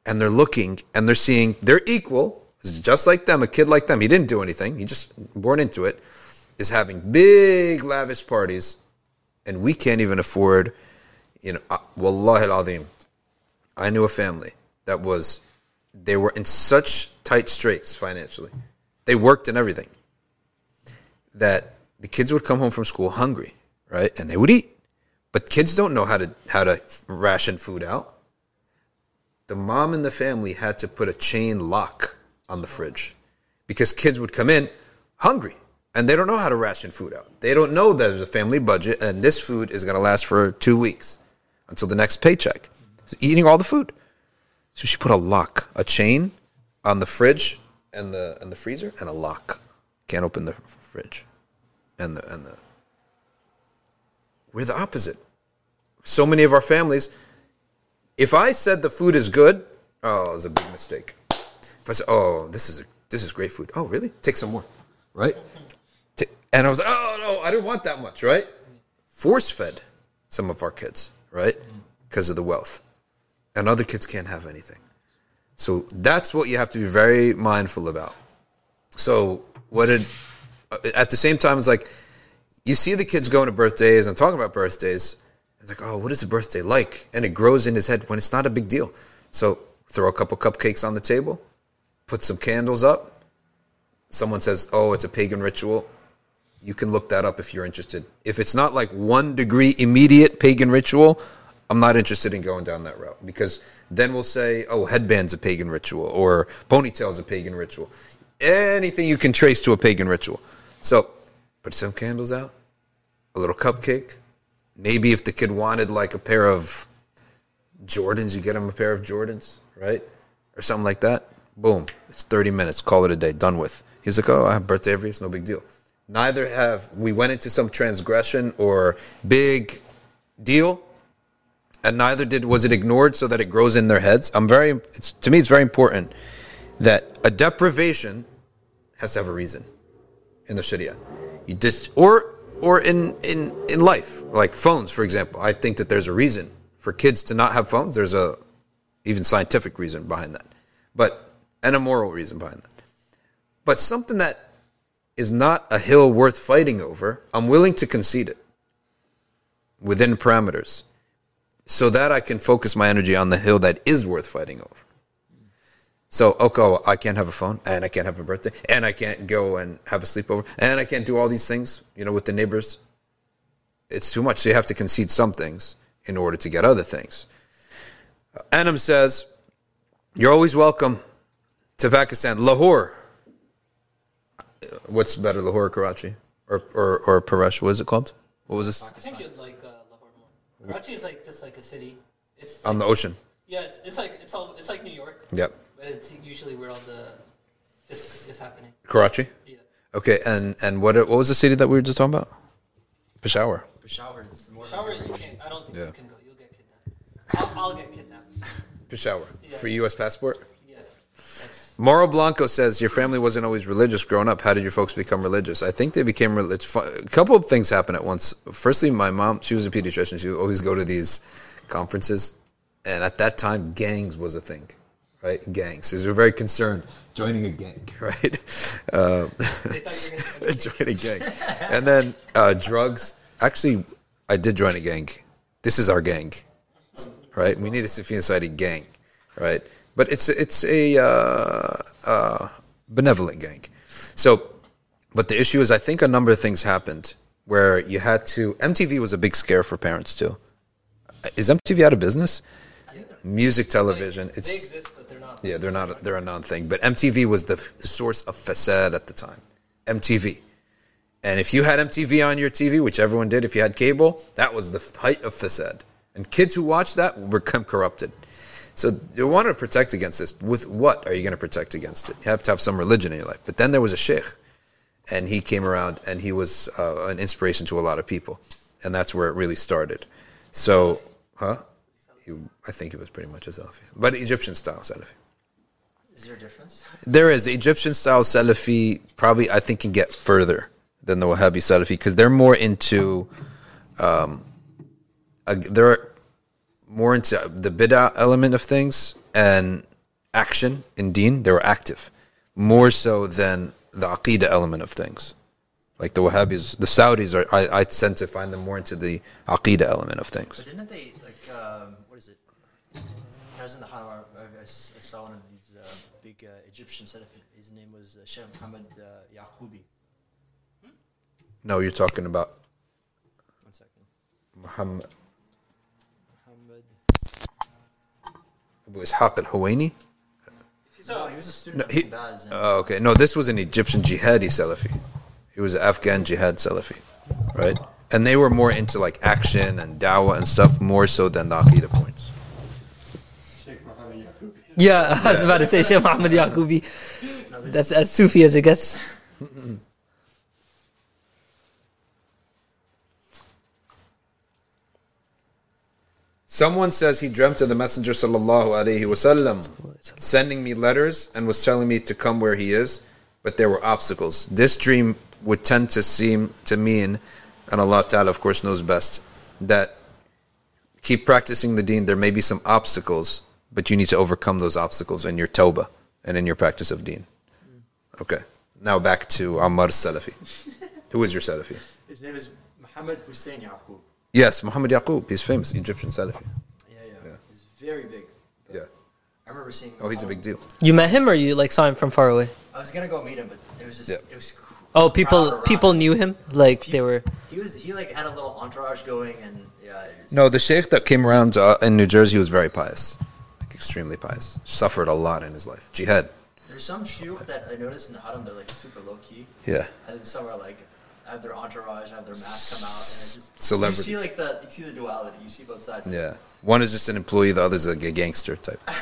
And they're looking and they're seeing their equal, just like them, a kid like them. He didn't do anything. He just born into it, is having big, lavish parties. And we can't even afford, wallahi al-azim. I knew a family that they were in such tight straits financially. They worked and everything. That the kids would come home from school hungry, right? And they would eat. But kids don't know how to ration food out. The mom and the family had to put a chain lock on the fridge because kids would come in hungry and they don't know how to ration food out. They don't know that there's a family budget and this food is going to last for 2 weeks until the next paycheck. So eating all the food. So she put a chain on the fridge and the freezer, and a lock. Can't open the fridge and the. We're the opposite. So many of our families, if I said the food is good, oh, it was a big mistake. If I said, oh, this is great food. Oh, really? Take some more, right? And I was like, oh, no, I didn't want that much, right? Force-fed some of our kids, right? Because of the wealth. And other kids can't have anything. So that's what you have to be very mindful about. So at the same time, it's like, you see the kids going to birthdays and talking about birthdays. It's like, oh, what is a birthday like? And it grows in his head when it's not a big deal. So throw a couple cupcakes on the table, put some candles up. Someone says, oh, it's a pagan ritual. You can look that up if you're interested. If it's not like 1 degree immediate pagan ritual, I'm not interested in going down that route. Because then we'll say, oh, headband's a pagan ritual, or ponytail's a pagan ritual. Anything you can trace to a pagan ritual. So put some candles out, a little cupcake. Maybe if the kid wanted like a pair of Jordans, you get him a pair of Jordans, right? Or something like that. Boom. It's 30 minutes. Call it a day. Done with. He's like, oh, I have birthday every year. It's no big deal. Neither have we went into some transgression or big deal, and neither was it ignored so that it grows in their heads. To me, it's very important that a deprivation has to have a reason in the Sharia. Or or in life, like phones, for example. I think that there's a reason for kids to not have phones. There's a even scientific reason behind that, and a moral reason behind that. But something that is not a hill worth fighting over, I'm willing to concede it within parameters so that I can focus my energy on the hill that is worth fighting over. So, okay, well, I can't have a phone, and I can't have a birthday, and I can't go and have a sleepover, and I can't do all these things, with the neighbors. It's too much, so you have to concede some things in order to get other things. Anam says, you're always welcome to Pakistan. Lahore. What's better, Lahore or Karachi? Or Paresh, what is it called? What was this? I think you'd like Lahore more. Karachi is just like a city. It's on the ocean. Yeah, it's like New York. Yep. But it's usually where all the is happening. Karachi? Yeah. Okay, and what was the city that we were just talking about? Peshawar. Peshawar is more. Peshawar, I don't think you can go. You'll get kidnapped. I'll get kidnapped. Peshawar. Yeah. For U.S. passport? Yeah. Mauro Blanco says, your family wasn't always religious growing up. How did your folks become religious? I think they became religious. A couple of things happened at once. Firstly, my mom, she was a pediatrician. She would always go to these conferences. And at that time, gangs was a thing, right? Gangs. So they were very concerned joining a gang, right? Join a gang. And then drugs. Actually, I did join a gang. This is our gang, right? We need a Safina Society gang, right? But it's a benevolent gang. So, but the issue is, I think a number of things happened where you had to. MTV was a big scare for parents too. Is MTV out of business? Music television. They exist, but they're not. Yeah, they're not. They're a non-thing. But MTV was the source of fasad at the time. MTV, and if you had MTV on your TV, which everyone did, if you had cable, that was the height of fasad. And kids who watched that become corrupted. So you want to protect against this. With what are you going to protect against it? You have to have some religion in your life. But then there was a sheikh, and he came around, and he was an inspiration to a lot of people. And that's where it really started. So, huh? I think he was pretty much a Salafi. But Egyptian-style Salafi. Is there a difference? There is. The Egyptian-style Salafi probably, I think, can get further than the Wahhabi Salafi because they're more into... they're more into the bid'ah element of things and action in deen. They were active more so than the aqidah element of things. Like the Wahhabis, the Saudis are. I tend to find them more into the aqidah element of things. But didn't they what is it? I was in the Haram. I saw one of these big Egyptian Salafi. His name was Sheikh Mohammed Yaqubi. No, you're talking about. One second. Muhammad. Abu Ishaq al-Hawaini? No, he was a student of Baz. Oh, okay. No, this was an Egyptian jihadi Salafi. He was an Afghan jihad Salafi, right? And they were more into like action and dawah and stuff more so than the aqidah points. Sheikh Mohammed Yaqubi. Yeah, I was about to say Sheikh Mohammed Yaqubi. That's as Sufi as it gets. Someone says he dreamt of the Messenger ﷺ sending me letters and was telling me to come where he is, but there were obstacles. This dream would tend to seem to mean, and Allah Ta'ala of course knows best, that keep practicing the deen, there may be some obstacles, but you need to overcome those obstacles in your tawbah and in your practice of deen. Okay, now back to Ammar Salafi. Who is your Salafi? His name is Muhammad Hussein Yaqub. Yes, Muhammad Yaqub. He's famous, Egyptian Salafi. Yeah. He's very big. Yeah. I remember seeing him. Oh, he's a big deal. You met him or you saw him from far away? I was going to go meet him, but it was just... Yeah. It was cool. Oh, people knew him? Like, people, they were... He had a little entourage going, and... yeah. No, the sheikh that came around in New Jersey was very pious. Like, extremely pious. Suffered a lot in his life. Jihad. There's some sheikh that I noticed in the haram, they're, like, super low-key. Yeah. And then some are, like... have their entourage, have their mask come out. And celebrities. You see, like, you see the duality. You see both sides. Yeah. One is just an employee. The other is like a gangster type. Yeah.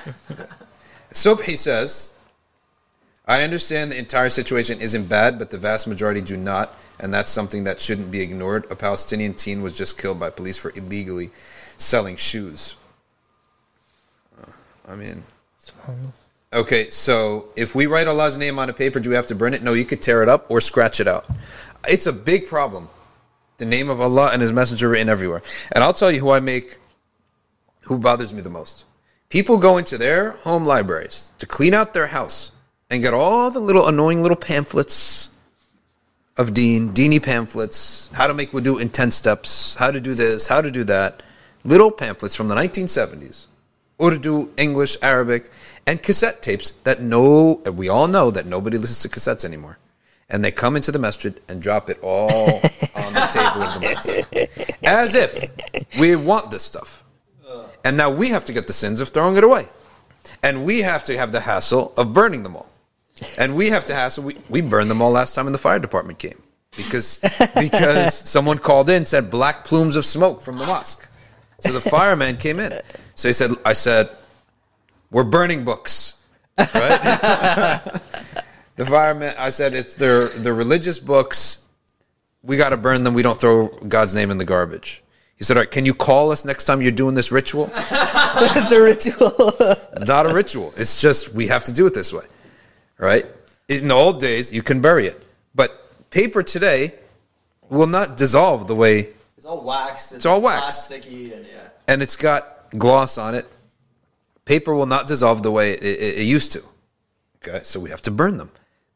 Subhi says, I understand the entire situation isn't bad, but the vast majority do not, and that's something that shouldn't be ignored. A Palestinian teen was just killed by police for illegally selling shoes. I mean... Okay, so if we write Allah's name on a paper, do we have to burn it? No, you could tear it up or scratch it out. It's a big problem the name of Allah and His Messenger written everywhere. And I'll tell you who bothers me the most. People go into their home libraries to clean out their house and get all the little annoying little pamphlets of Dini pamphlets, how to make wudu in 10 steps, how to do this, how to do that, little pamphlets from the 1970s, Urdu, English, Arabic, and cassette tapes we all know that nobody listens to cassettes anymore. And they come into the masjid and drop it all on the table of the mosque. As if we want this stuff. And now we have to get the sins of throwing it away. And we have to have the hassle of burning them all. And we have to hassle. We burned them all last time when the fire department came. Because someone called in and said, black plumes of smoke from the mosque. So the fireman came in. So he said, we're burning books. Right? The fireman, I said, it's their religious books. We got to burn them. We don't throw God's name in the garbage. He said, all right, can you call us next time you're doing this ritual? It's a ritual. Not a ritual. It's just we have to do it this way, right? In the old days, you can bury it. But paper today will not dissolve the way. It's all waxed. It's all waxed. Plasticky and, yeah. And it's got gloss on it. Paper will not dissolve the way it used to. Okay, so we have to burn them.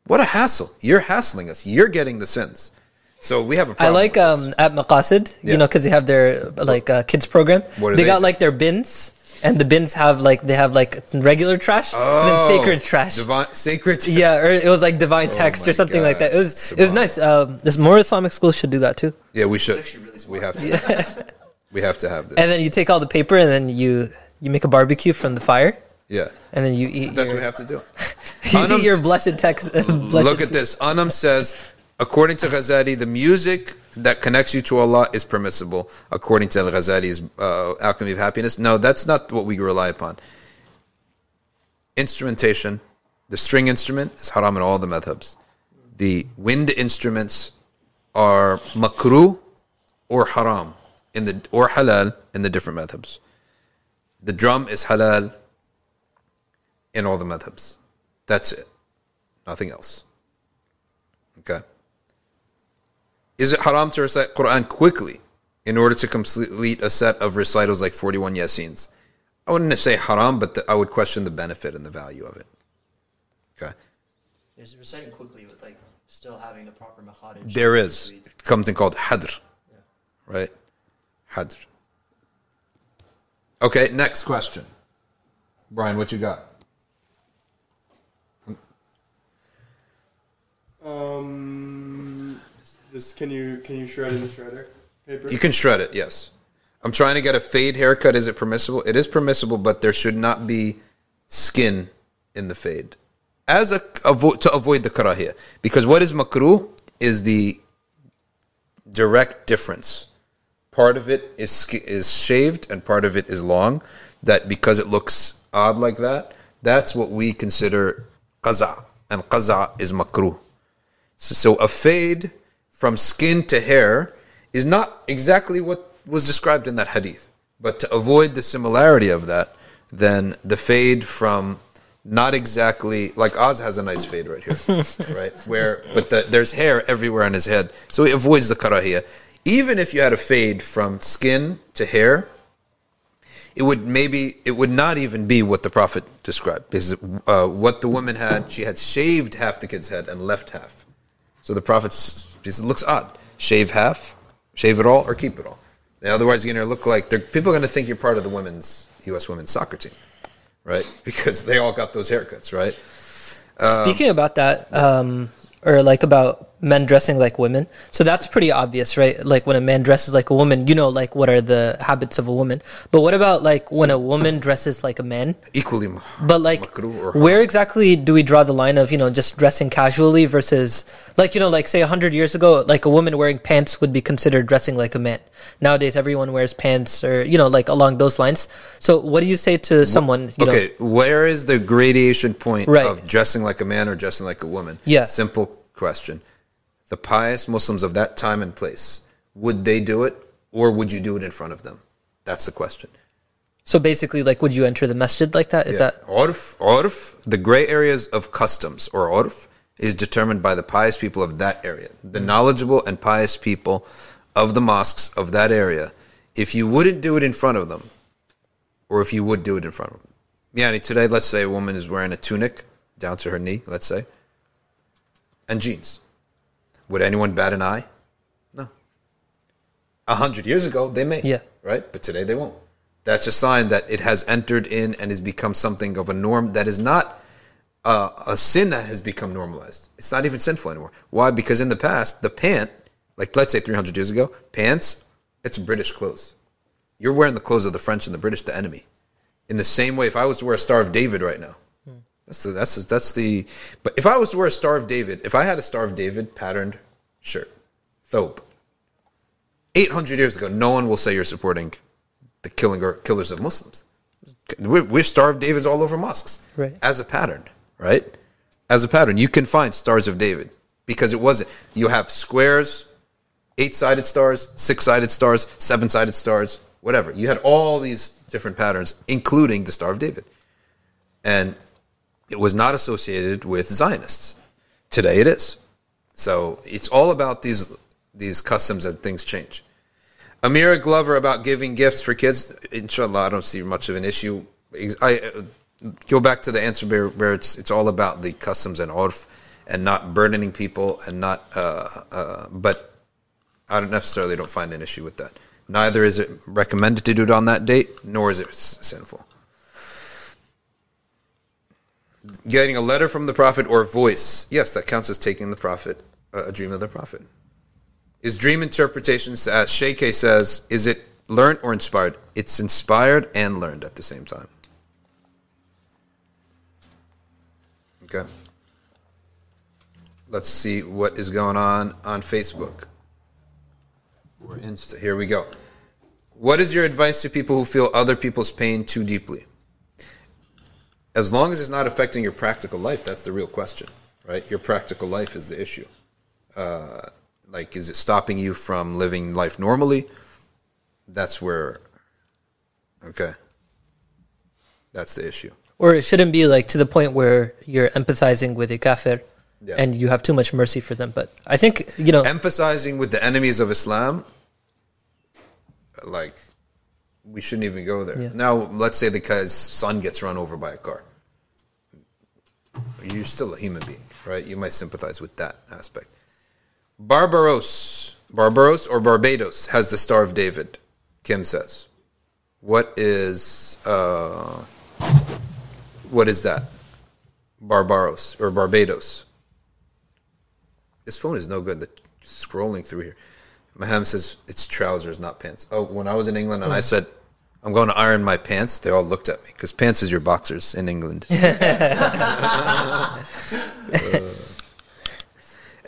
What a hassle. You're hassling us. You're getting the sins. So we have a problem. I like at Maqasid, yeah. You know, because they have their kids program. They got like their bins. And the bins have like regular trash and then sacred trash. Divine, sacred trash. Yeah, or it was like divine text or something like that. It was nice. This more Islamic schools should do that too. Yeah, we should. Really we have to. Yeah. We have to have this. And then you take all the paper and then you make a barbecue from the fire. Yeah. And then you eat. That's what we have to do. You eat your blessed text. Look at this. Anam says, according to Ghazali, the music that connects you to Allah is permissible. According to Ghazali's Alchemy of Happiness. No, that's not what we rely upon. Instrumentation. The string instrument is haram in all the madhabs. The wind instruments are makruh or haram or halal in the different madhabs. The drum is halal in all the madhabs. That's it. Nothing else. Okay. Is it haram to recite Quran quickly in order to complete a set of recitals like 41 Yaseens? I wouldn't say haram, but I would question the benefit and the value of it. Okay. Is it reciting quickly with like still having the proper makharij? There is something called hadr. Yeah. Right? Hadr. Okay, next question. Brian, what you got? Can you shred in the shredder paper? You can shred it, yes. I'm trying to get a fade haircut. Is it permissible? It is permissible, but there should not be skin in the fade, as to avoid the karahiyah. Because what is makruh is the direct difference. Part of it is shaved, and part of it is long. That because it looks odd like that, that's what we consider qaza, and qaza is makruh. So a fade from skin to hair is not exactly what was described in that hadith. But to avoid the similarity of that, then the fade from not exactly, like Oz has a nice fade right here, right? There's hair everywhere on his head. So he avoids the karahiyah. Even if you had a fade from skin to hair, it would not even be what the Prophet described. Because what the woman had, she had shaved half the kid's head and left half. So the Prophet says, it looks odd. Shave half, shave it all, or keep it all. And otherwise, you're going to look like people are going to think you're part of the U.S. women's soccer team, right? Because they all got those haircuts, right? Speaking about that, or like about men dressing like women. So that's pretty obvious, right? Like when a man dresses like a woman, you know, like what are the habits of a woman. But what about like when a woman dresses like a man? Equally. But like where exactly do we draw the line of, you know, just dressing casually versus like, you know, like say 100 years ago, like a woman wearing pants would be considered dressing like a man. Nowadays, everyone wears pants or, you know, like along those lines. So what do you say to someone? Where is the gradation point of dressing like a man or dressing like a woman? Yeah. Simple question. The pious Muslims of that time and place, would they do it or would you do it in front of them? That's the question. So basically, like, would you enter the masjid like that? Is that... Orf, the gray areas of customs or orf is determined by the pious people of that area. The knowledgeable and pious people of the mosques of that area if you wouldn't do it in front of them, or if you would do it in front of them. Yani today, let's say a woman is wearing a tunic down to her knee, let's say, and jeans. Would anyone bat an eye? No. 100 years ago, they may. Yeah. Right? But today they won't. That's a sign that it has entered in and has become something of a norm that is not a sin that has become normalized. It's not even sinful anymore. Why? Because in the past, the pant, like let's say 300 years ago, pants, it's British clothes. You're wearing the clothes of the French and the British, the enemy. In the same way, if I was to wear a Star of David right now, but if I was to wear a Star of David, if I had a Star of David patterned shirt, thobe, 800 years ago, no one will say you're supporting the killers of Muslims. We're Star of Davids all over mosques, right? As a pattern, right? As a pattern, you can find Stars of David because it wasn't. You have squares, 8-sided stars, 6-sided stars, 7-sided stars, whatever. You had all these different patterns, including the Star of David. And it was not associated with Zionists. Today it is. So it's all about these customs as things change. Amira Glover about giving gifts for kids. Inshallah, I don't see much of an issue. I go back to the answer where it's all about the customs and urf and not burdening people and not. But I don't find an issue with that. Neither is it recommended to do it on that date, nor is it sinful. Getting a letter from the Prophet or voice. Yes, that counts as taking the Prophet, a dream of the Prophet. Is dream interpretation, as Sheikh says, is it learned or inspired? It's inspired and learned at the same time. Okay. Let's see what is going on Facebook or Insta. Here we go. What is your advice to people who feel other people's pain too deeply? As long as it's not affecting your practical life, that's the real question, right? Your practical life is the issue. Is it stopping you from living life normally? That's where, okay, that's the issue. Or it shouldn't be to the point where you're empathizing with a kafir and you have too much mercy for them. But I think, empathizing with the enemies of Islam, we shouldn't even go there. Yeah. Now, let's say the guy's son gets run over by a car. You're still a human being, right? You might sympathize with that aspect. Barbaros or Barbados has the Star of David, Kim says. What is that? Barbaros or Barbados. This phone is no good. The scrolling through here. Maham says, it's trousers, not pants. Oh, when I was in England and I said, I'm going to iron my pants, they all looked at me. Because pants is your boxers in England.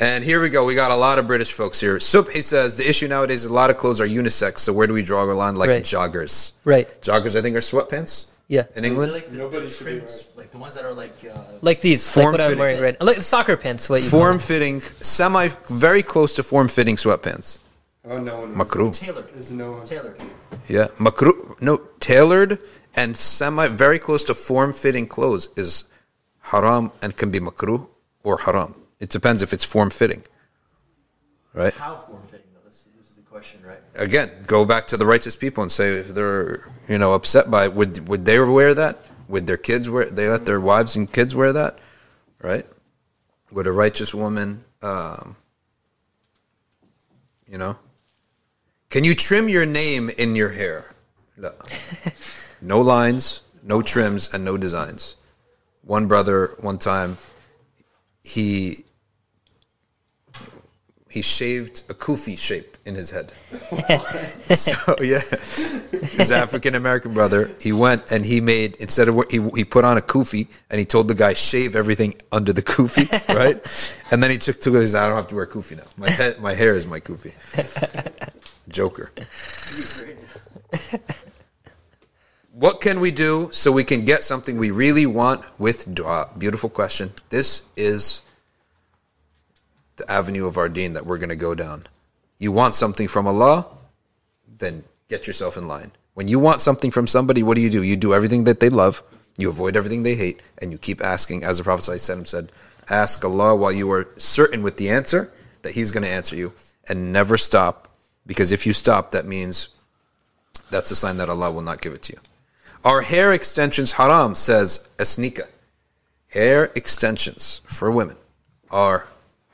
And here we go. We got a lot of British folks here. Subhi says, the issue nowadays is a lot of clothes are unisex, so where do we draw a line? Joggers. Right. Joggers, I think, are sweatpants. Yeah. In England? Like the ones that are like these. Like what I'm wearing right now. Like soccer pants. Form-fitting, very close to form-fitting sweatpants. Oh, no. Makruh. Tailored. Yeah. Makruh. No, tailored and very close to form-fitting clothes is haram and can be makruh or haram. It depends if it's form-fitting. Right? How form-fitting, though? This is the question, right? Again, go back to the righteous people and say if they're, upset by it, would they wear that? Would their kids wear it? They let their wives and kids wear that? Right? Would a righteous woman, Can you trim your name in your hair? No. No lines, no trims, and no designs. One brother, one time, he shaved a kufi shape in his head. So, yeah. His African-American brother, he went and he made, he put on a kufi and he told the guy, shave everything under the kufi, right? And then he took two guys, I don't have to wear kufi now. My hair is my kufi. Joker. What can we do so we can get something we really want with dua? Beautiful question. This is the avenue of our deen that we're going to go down. You want something from Allah, then get yourself in line. When you want something from somebody, what do? You do everything that they love, you avoid everything they hate, and you keep asking, as the Prophet ﷺ said, ask Allah while you are certain with the answer that He's going to answer you, and never stop Because if you stop, that means that's the sign that Allah will not give it to you. Are hair extensions haram, says Asnika? Hair extensions for women are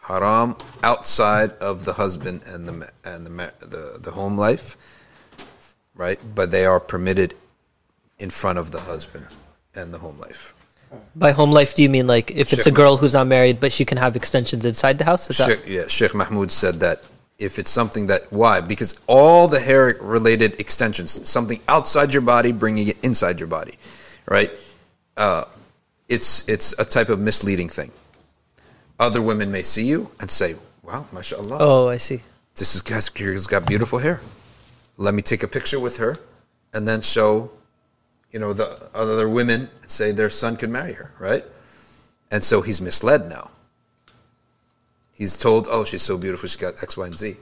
haram outside of the husband and the home life, right? But they are permitted in front of the husband and the home life. By home life, do you mean like if it's a girl who's not married but she can have extensions inside the house? Yeah, Sheikh Mahmoud said that if it's something that, why? Because all the hair-related extensions, something outside your body bringing it inside your body, right? It's a type of misleading thing. Other women may see you and say, wow, mashallah. Oh, I see. This girl's got beautiful hair. Let me take a picture with her and then show, you know, the other women and say their son could marry her, right? And so he's misled now. He's told, oh, she's so beautiful, she's got X, Y, and Z.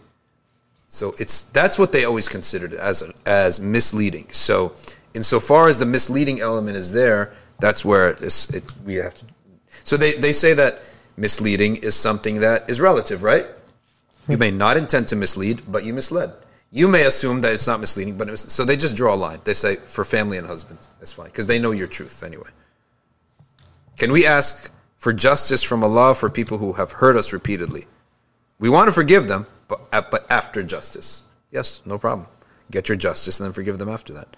So that's what they always considered as misleading. So insofar as the misleading element is there, that's where we have to... So they say that misleading is something that is relative, right? You may not intend to mislead, but you misled. You may assume that it's not misleading, but so they just draw a line. They say, for family and husbands, that's fine, because they know your truth anyway. Can we ask for justice from Allah for people who have hurt us repeatedly? We want to forgive them, but after justice. Yes, no problem. Get your justice and then forgive them after that.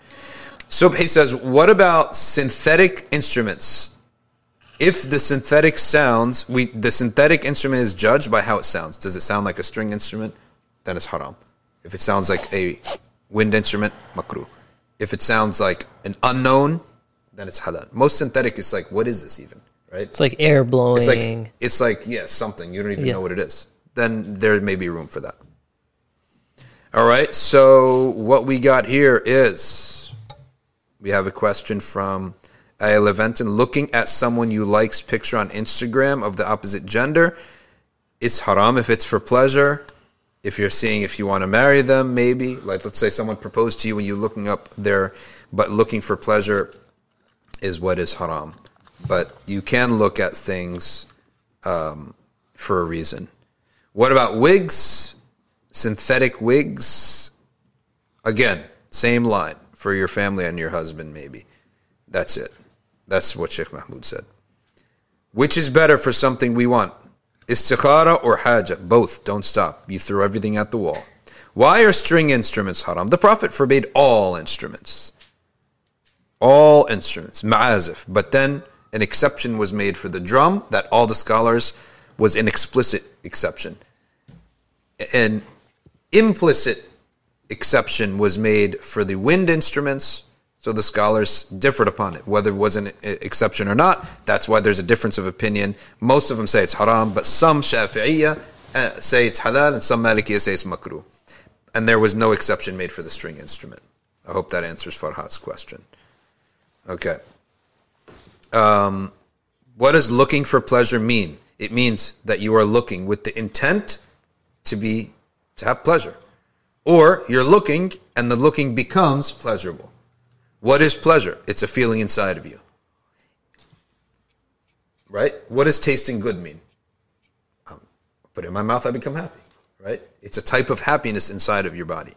Subhi says, what about synthetic instruments? If the synthetic instrument is judged by how it sounds. Does it sound like a string instrument? Then it's haram. If it sounds like a wind instrument, makruh. If it sounds like an unknown, then it's halal. Most synthetic is like, what is this even? Right? It's like air blowing. It's like something. You don't even know what it is. Then there may be room for that. All right. So what we got here is we have a question from Aya Leventon. Looking at someone you like's picture on Instagram of the opposite gender, it's haram if it's for pleasure. If you're seeing if you want to marry them, maybe. Like let's say someone proposed to you and you're looking up there, but looking for pleasure is what is haram. But you can look at things for a reason. What about wigs? Synthetic wigs? Again, same line for your family and your husband, maybe. That's it. That's what Sheikh Mahmoud said. Which is better for something we want? Istikhara or hajjah? Both. Don't stop. You throw everything at the wall. Why are string instruments haram? The Prophet forbade all instruments. All instruments. Ma'azif. But then an exception was made for the drum that all the scholars was an explicit exception. An implicit exception was made for the wind instruments, so the scholars differed upon it, whether it was an exception or not. That's why there's a difference of opinion. Most of them say it's haram, but some Shafi'iyya say it's halal, and some Malikiyya say it's makruh. And there was no exception made for the string instrument. I hope that answers Farhat's question. Okay. What does looking for pleasure mean? It means that you are looking with the intent to have pleasure. Or you're looking and the looking becomes pleasurable. What is pleasure? It's a feeling inside of you. Right? What does tasting good mean? Put it in my mouth, I become happy. Right? It's a type of happiness inside of your body.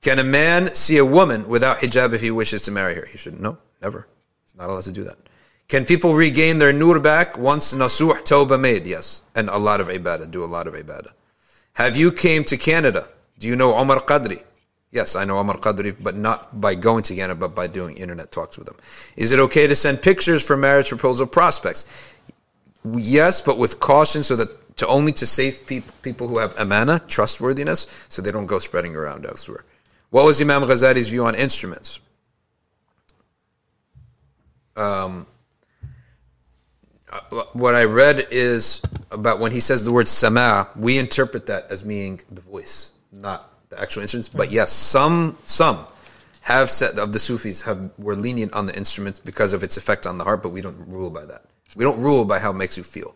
Can a man see a woman without hijab if he wishes to marry her? He shouldn't. No, never. He's not allowed to do that. Can people regain their nur back once nasuh tawbah made? Yes. And a lot of ibadah. Do a lot of ibadah. Have you came to Canada? Do you know Omar Qadri? Yes, I know Omar Qadri, but not by going to Canada, but by doing internet talks with him. Is it okay to send pictures for marriage proposal prospects? Yes, but with caution so that only to save people who have amana, trustworthiness, so they don't go spreading around elsewhere. What was Imam Ghazali's view on instruments? What I read is about when he says the word sama, we interpret that as meaning the voice, not the actual instruments. But yes, some have said of the Sufis were lenient on the instruments because of its effect on the heart, but we don't rule by that. We don't rule by how it makes you feel.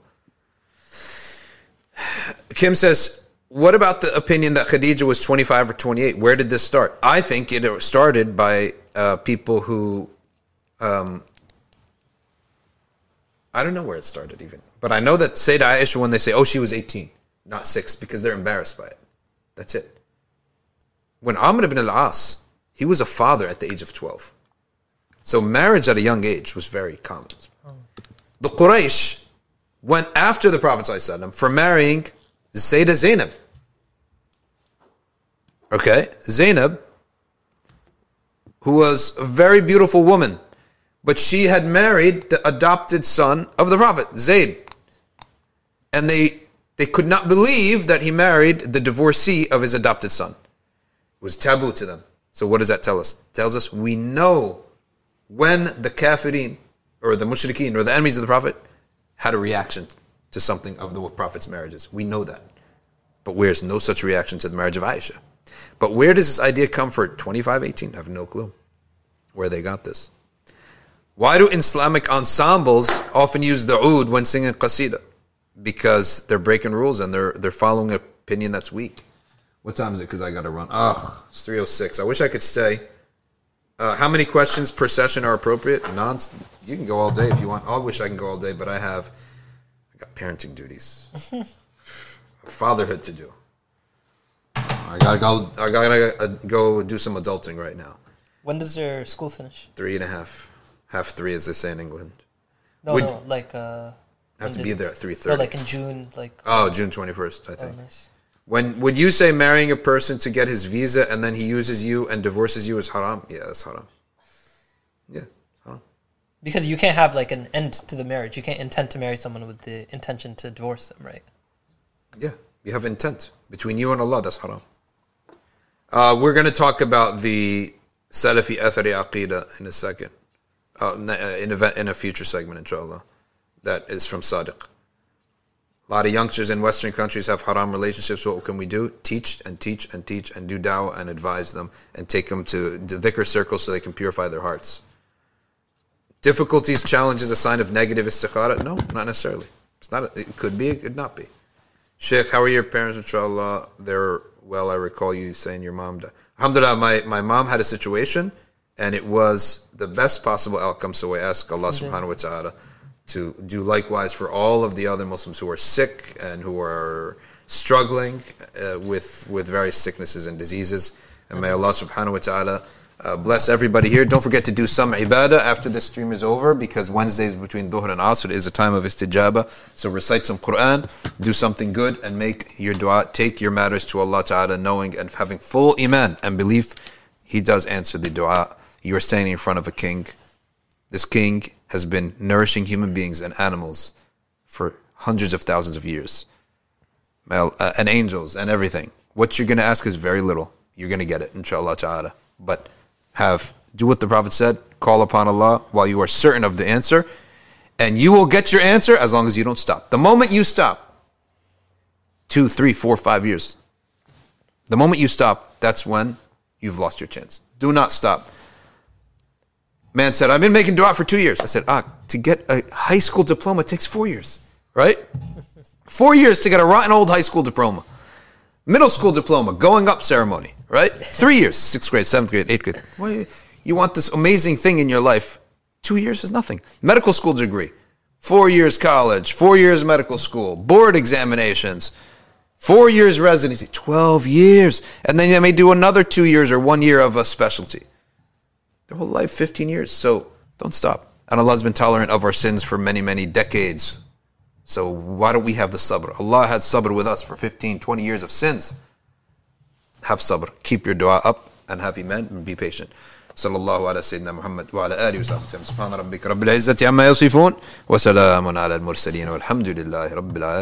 Kim says, what about the opinion that Khadija was 25 or 28? Where did this start? I think it started by people who... I don't know where it started even. But I know that Sayyidah Aisha, when they say, oh, she was 18, not 6, because they're embarrassed by it. That's it. When Amr ibn al-As, he was a father at the age of 12. So marriage at a young age was very common. The Quraysh went after the Prophet ﷺ for marrying Sayyidah Zainab. Okay, Zainab, who was a very beautiful woman, but she had married the adopted son of the Prophet, Zayd. And they could not believe that he married the divorcee of his adopted son. It was taboo to them. So what does that tell us? It tells us we know when the kafirin, or the mushrikeen, or the enemies of the Prophet, had a reaction to something of the Prophet's marriages. We know that. But where's no such reaction to the marriage of Aisha? But where does this idea come from? 2518, I have no clue where they got this. Why do Islamic ensembles often use the oud when singing qasida? Because they're breaking rules and they're following an opinion that's weak. What time is it? Because I got to run. It's 3:06. I wish I could stay. How many questions per session are appropriate? You can go all day if you want. I wish I can go all day, but I got parenting duties, fatherhood to do. I gotta go do some adulting right now. When does your school finish? 3:30. 3:30, as they say in England. Have to be there at 3:30. No, like in June, June 21st, I think. Oh, nice. When would you say marrying a person to get his visa and then he uses you and divorces you is haram? Yeah, that's haram. Yeah, it's haram. Because you can't have an end to the marriage. You can't intend to marry someone with the intention to divorce them, right? Yeah, you have intent between you and Allah. That's haram. We're going to talk about the Salafi Athari Aqidah in a second, in a future segment, inshallah. That is from Sadiq. A lot of youngsters in Western countries have haram relationships. What can we do? Teach and teach and teach and do dawah and advise them and take them to the dhikr circles so they can purify their hearts. Difficulties, challenges, a sign of negative istikhara? No, not necessarily. It could be, it could not be. Sheikh, how are your parents, inshallah? They're well. I recall you saying your mom died. Alhamdulillah, my mom had a situation and it was the best possible outcome. So we ask Allah subhanahu wa ta'ala to do likewise for all of the other Muslims who are sick and who are struggling with various sicknesses and diseases. And may Allah subhanahu wa ta'ala bless everybody here. Don't forget to do some ibadah after this stream is over, because Wednesdays between Dhuhr and Asr is a time of istijaba. So recite some Quran, do something good, and make your dua, take your matters to Allah ta'ala, knowing and having full iman and belief, He does answer the dua. You're standing in front of a king. This king has been nourishing human beings and animals for hundreds of thousands of years. And angels and everything. What you're going to ask is very little. You're going to get it, inshallah ta'ala. But do what the Prophet said. Call upon Allah while you are certain of the answer. And you will get your answer as long as you don't stop. The moment you stop, 2, 3, 4, 5 years. The moment you stop, that's when you've lost your chance. Do not stop. Man said, I've been making dua for 2 years. I said, to get a high school diploma takes 4 years, right? 4 years to get a rotten old high school diploma. Middle school diploma, going up ceremony, right? 3 years, 6th grade, 7th grade, 8th grade. You want this amazing thing in your life. 2 years is nothing. Medical school degree, 4 years college, 4 years medical school, board examinations, 4 years residency, 12 years. And then they may do another 2 years or 1 year of a specialty. Their whole life, 15 years. So don't stop. And Allah's been tolerant of our sins for many, many decades. So why don't we have the sabr? Allah had sabr with us for 15, 20 years of sins. Have sabr. Keep your dua up and have iman and be patient. Sallallahu ala Sayyidina Muhammad wa ala alihi wa sahbihi. Subhana rabbika rabbil izzati amma yasifun. Wa salamun ala al-mursaleen. Walhamdulillahi rabbil alamin.